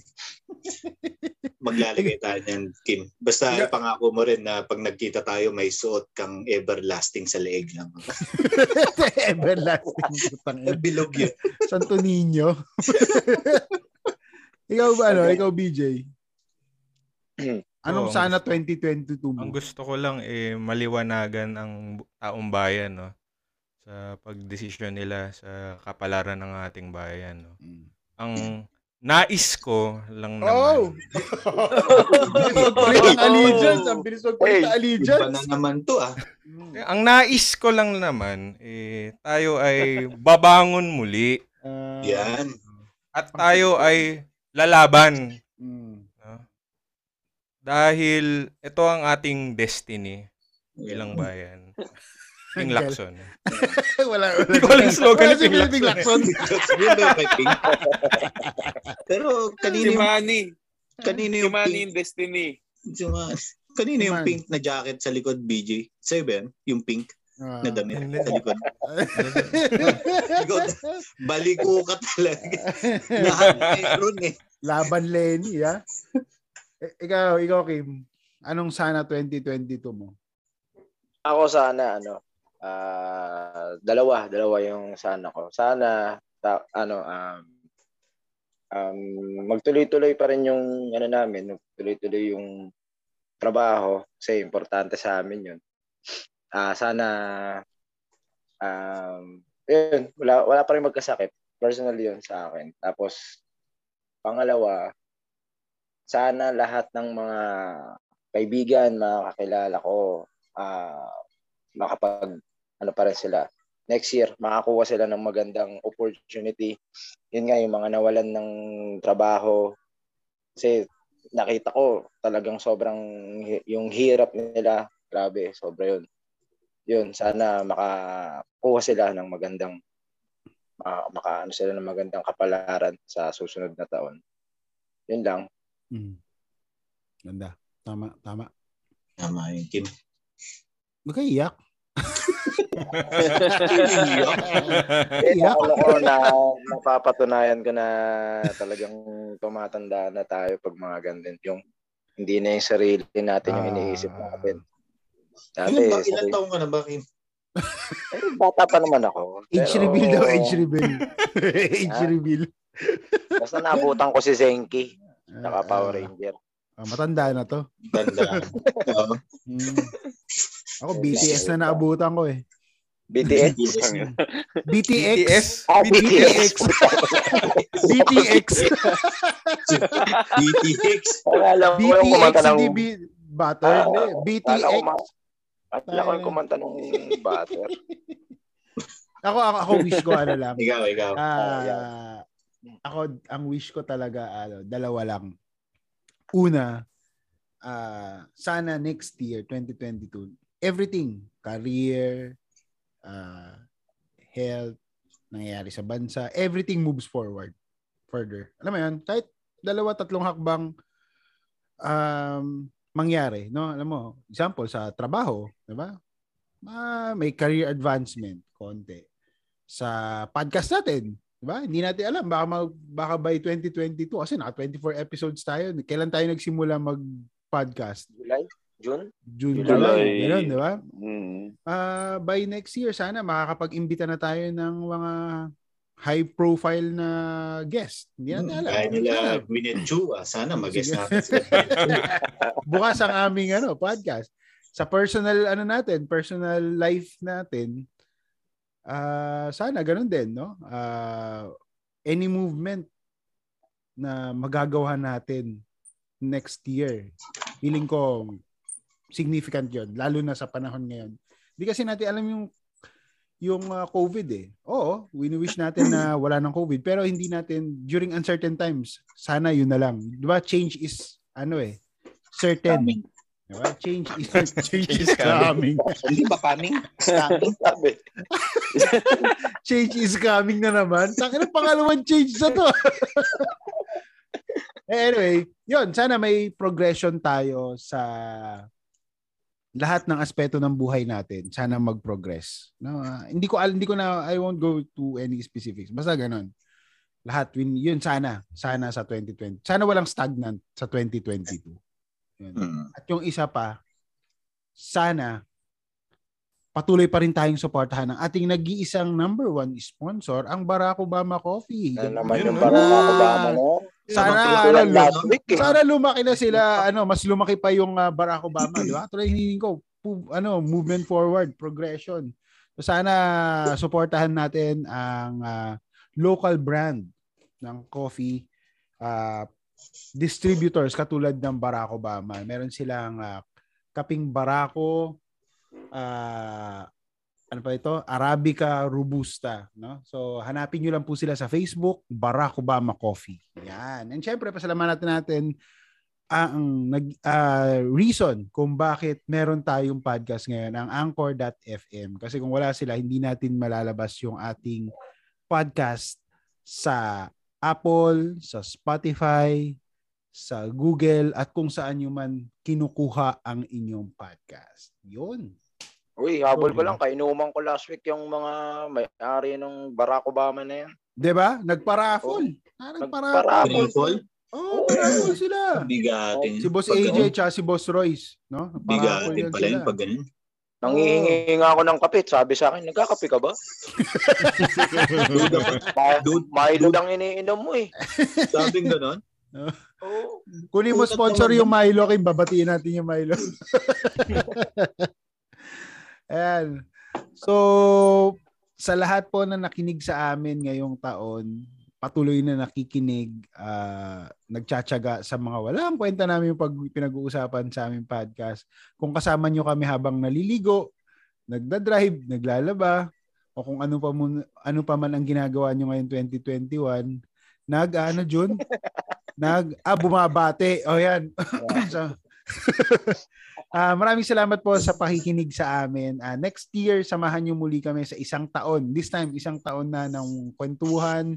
Maglalagay tayo niyan, Kim. Basta pangako mo rin na pag nagkita tayo, may suot kang everlasting sa leeg lang. Everlasting. Bilog yun. Santo Niño. Ikaw ba Ikaw BJ? Anong sana 2022 mo? Ang gusto ko lang maliwanagan ang taong bayan sa pagdesisyon nila sa kapalaran ng ating bayan. Ang nais ko lang naman. Ang bilis magpulita allegiance. Iba na naman to Ang nais ko lang naman, tayo ay babangon muli. Yan. At tayo ay lalaban. Dahil ito ang ating destiny bilang bayan. Ping Lakson. Wala. Hindi ko alam slogan ni Ping Lakson. Pero kanino yung pink destiny? Kanino yung pink na jacket sa likod, BJ? Sa'yo ba yan? Yung pink? na damit sa likod. Baliko ka talaga. Laban eh. Laban Lenny, ha? Ikaw, Kim. Anong sana 2022 mo? Ako sana, dalawa yung sana ko. Sana, magtuloy-tuloy pa rin yung, magtuloy-tuloy yung trabaho kasi importante sa amin yun. Yun, wala pa rin magkasakit. Personal yun sa akin. Tapos, pangalawa, sana lahat ng mga kaibigan, mga kakilala ko, makapag, pa rin sila. Next year, makakuha sila ng magandang opportunity. Yun nga, yung mga nawalan ng trabaho. Kasi nakita ko, talagang sobrang yung hirap nila. Grabe, sobra yun. Yun, sana makakuha sila ng magandang, sila ng magandang kapalaran sa susunod na taon. Yun lang. Ganda. Tama yung Kim. Magkaiyak. Ako na napapatunayan ko na talagang tumatanda na tayo pag mga ganun. Yung hindi na yung sarili natin yung iniisip natin. Ilan taong ka na ba, Kim? Bata pa naman ako. Age reveal daw, age reveal. Age reveal. Basta naabutan ko si Zenki. Naka Power Ranger. Matanda na to. Matanda. Ako BTS na naabutan ko eh. BTS. BTS. BTS. BTX. BTX. BTX hindi batter. BTX. Akala ko yung kumanta ng batter. Ako wish ko lang. Ikaw. Ako, ang wish ko talaga, dalawa lang. Una, sana next year, 2022, everything, career, health, nangyayari sa bansa, everything moves forward, further. Alam mo yun, kahit dalawa, tatlong hakbang mangyari, no? Alam mo, example, sa trabaho, diba? May career advancement, konti. Sa podcast natin, diba? Hindi natin alam. Baka by 2022, kasi naka 24 episodes tayo. Kailan tayo nagsimula mag-podcast? July? July. Ganun, diba? By next year, sana makakapag-imbita na tayo ng mga high-profile na guest. Hindi natin alam. Kaya nila Gwyneth Chua. Sana mag-guest natin. Bukas ang aming podcast. Sa personal natin, personal life natin, sana ganun din, no? Any movement na magagawa natin next year, feeling ko significant yun, lalo na sa panahon ngayon. Hindi kasi natin alam yung COVID eh. Oo, wini-wish natin na wala ng COVID, pero hindi natin, during uncertain times, sana yun na lang. Diba? Change is, certain. Diba? Change is coming. Hindi ba coming? Change is coming na naman. Saka na pangalawang change sa to. Anyway, yun. Sana may progression tayo sa lahat ng aspeto ng buhay natin. Sana mag-progress. No? I won't go to any specifics. Basta ganun. Lahat. Yun sana. Sana sa 2020. Sana walang stagnant sa 2022. At yung isa pa, sana patuloy pa rin tayong suportahan ng ating nag-iisang number one sponsor, ang Barako Bama Coffee. Sana lumaki na sila, mas lumaki pa yung Barako Bama, di ba? Tuloy hinihiling ko, movement forward, progression. So, sana suportahan natin ang local brand ng coffee distributors katulad ng Barako Bama. Meron silang kaping Barako, Arabica Robusta, no? So hanapin niyo lang po sila sa Facebook, Barako Bama Coffee. Yan. And syempre pasalamatan natin ang reason kung bakit meron tayong podcast ngayon, ang anchor.fm. Kasi kung wala sila, hindi natin malalabas yung ating podcast sa Apple, sa Spotify, sa Google, at kung saan nyo man kinukuha ang inyong podcast. Yun. Uy, habol ko lang. Kainuman ko last week yung mga may-ari ng Barako Bama na yan. Diba? Nagparaffle. Nagparaffle? Oo, nagparaffle sila. Bigatin. Si Boss AJ at si Boss Royce. No? Bigatin pala yun pag ganun. Nangihingi ako ng kape. Sabi sa akin, nagkakape ka ba? Milo lang iniinom mo eh. Sabing ganun? Oh. Kunin mo sponsor yung Milo. Kaya babatiin natin yung Milo. Ayan. So, sa lahat po na nakinig sa amin ngayong taon, patuloy na nakikinig, nagtsatsaga sa mga walang kwenta namin yung pinag-uusapan sa aming podcast. Kung kasama nyo kami habang naliligo, nagdadrive, naglalaba, o kung ano pa man ang ginagawa nyo ngayon 2021, bumabate. O yan. So, maraming salamat po sa pakikinig sa amin. Next year, samahan nyo muli kami sa isang taon. This time, isang taon na ng kwentuhan,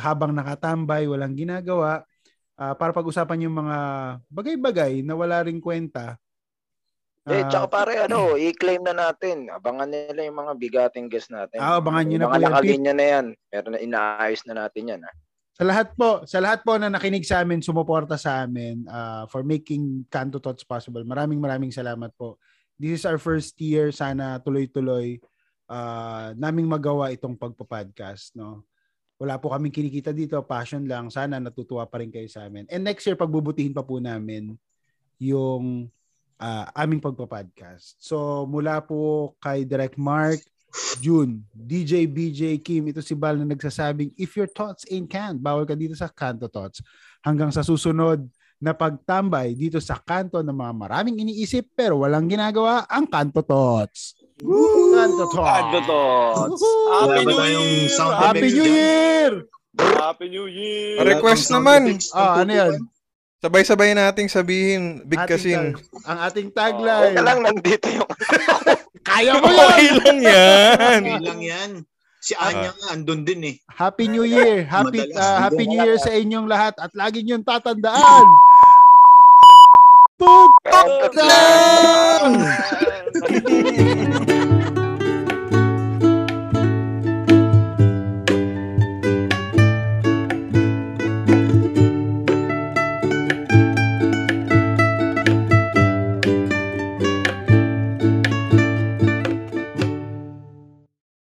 habang nakatambay, walang ginagawa, para pag-usapan yung mga bagay-bagay na wala ring kwenta. Tsaka pare, i-claim na natin. Abangan nila yung mga bigating guest natin. Abangan nyo na po yan. Mga nakaganyan na yan. Pero inaayos na natin yan. Sa lahat po na nakinig sa amin, sumuporta sa amin for making Kanto Tots possible. Maraming salamat po. This is our first year. Sana tuloy-tuloy naming magawa itong pagpo-podcast, no? Wala po kaming kinikita dito, passion lang. Sana natutuwa pa rin kayo sa amin. And next year, pagbubutihin pa po namin yung aming pagpa-podcast. So, mula po kay Direct Mark, June, DJ BJ Kim, ito si Bal na nagsasabing, if your thoughts ain't canned, bawal ka dito sa Kanto Thoughts. Hanggang sa susunod na pagtambay dito sa kanto ng mga maraming iniisip pero walang ginagawa, ang Kanto Thoughts. Woo! Kanto Tots! Happy New Year! Request naman. Ano yan? Sabay-sabay nating sabihin, bigkasin. Ang ating tagline. Wala lang, nandito yung... Kaya mo yan! Okay lang yan. Si Anya nga, andun din eh. Happy New Year! Happy New Year sa inyong lahat at lagi niyong tatandaan! Tutok lang!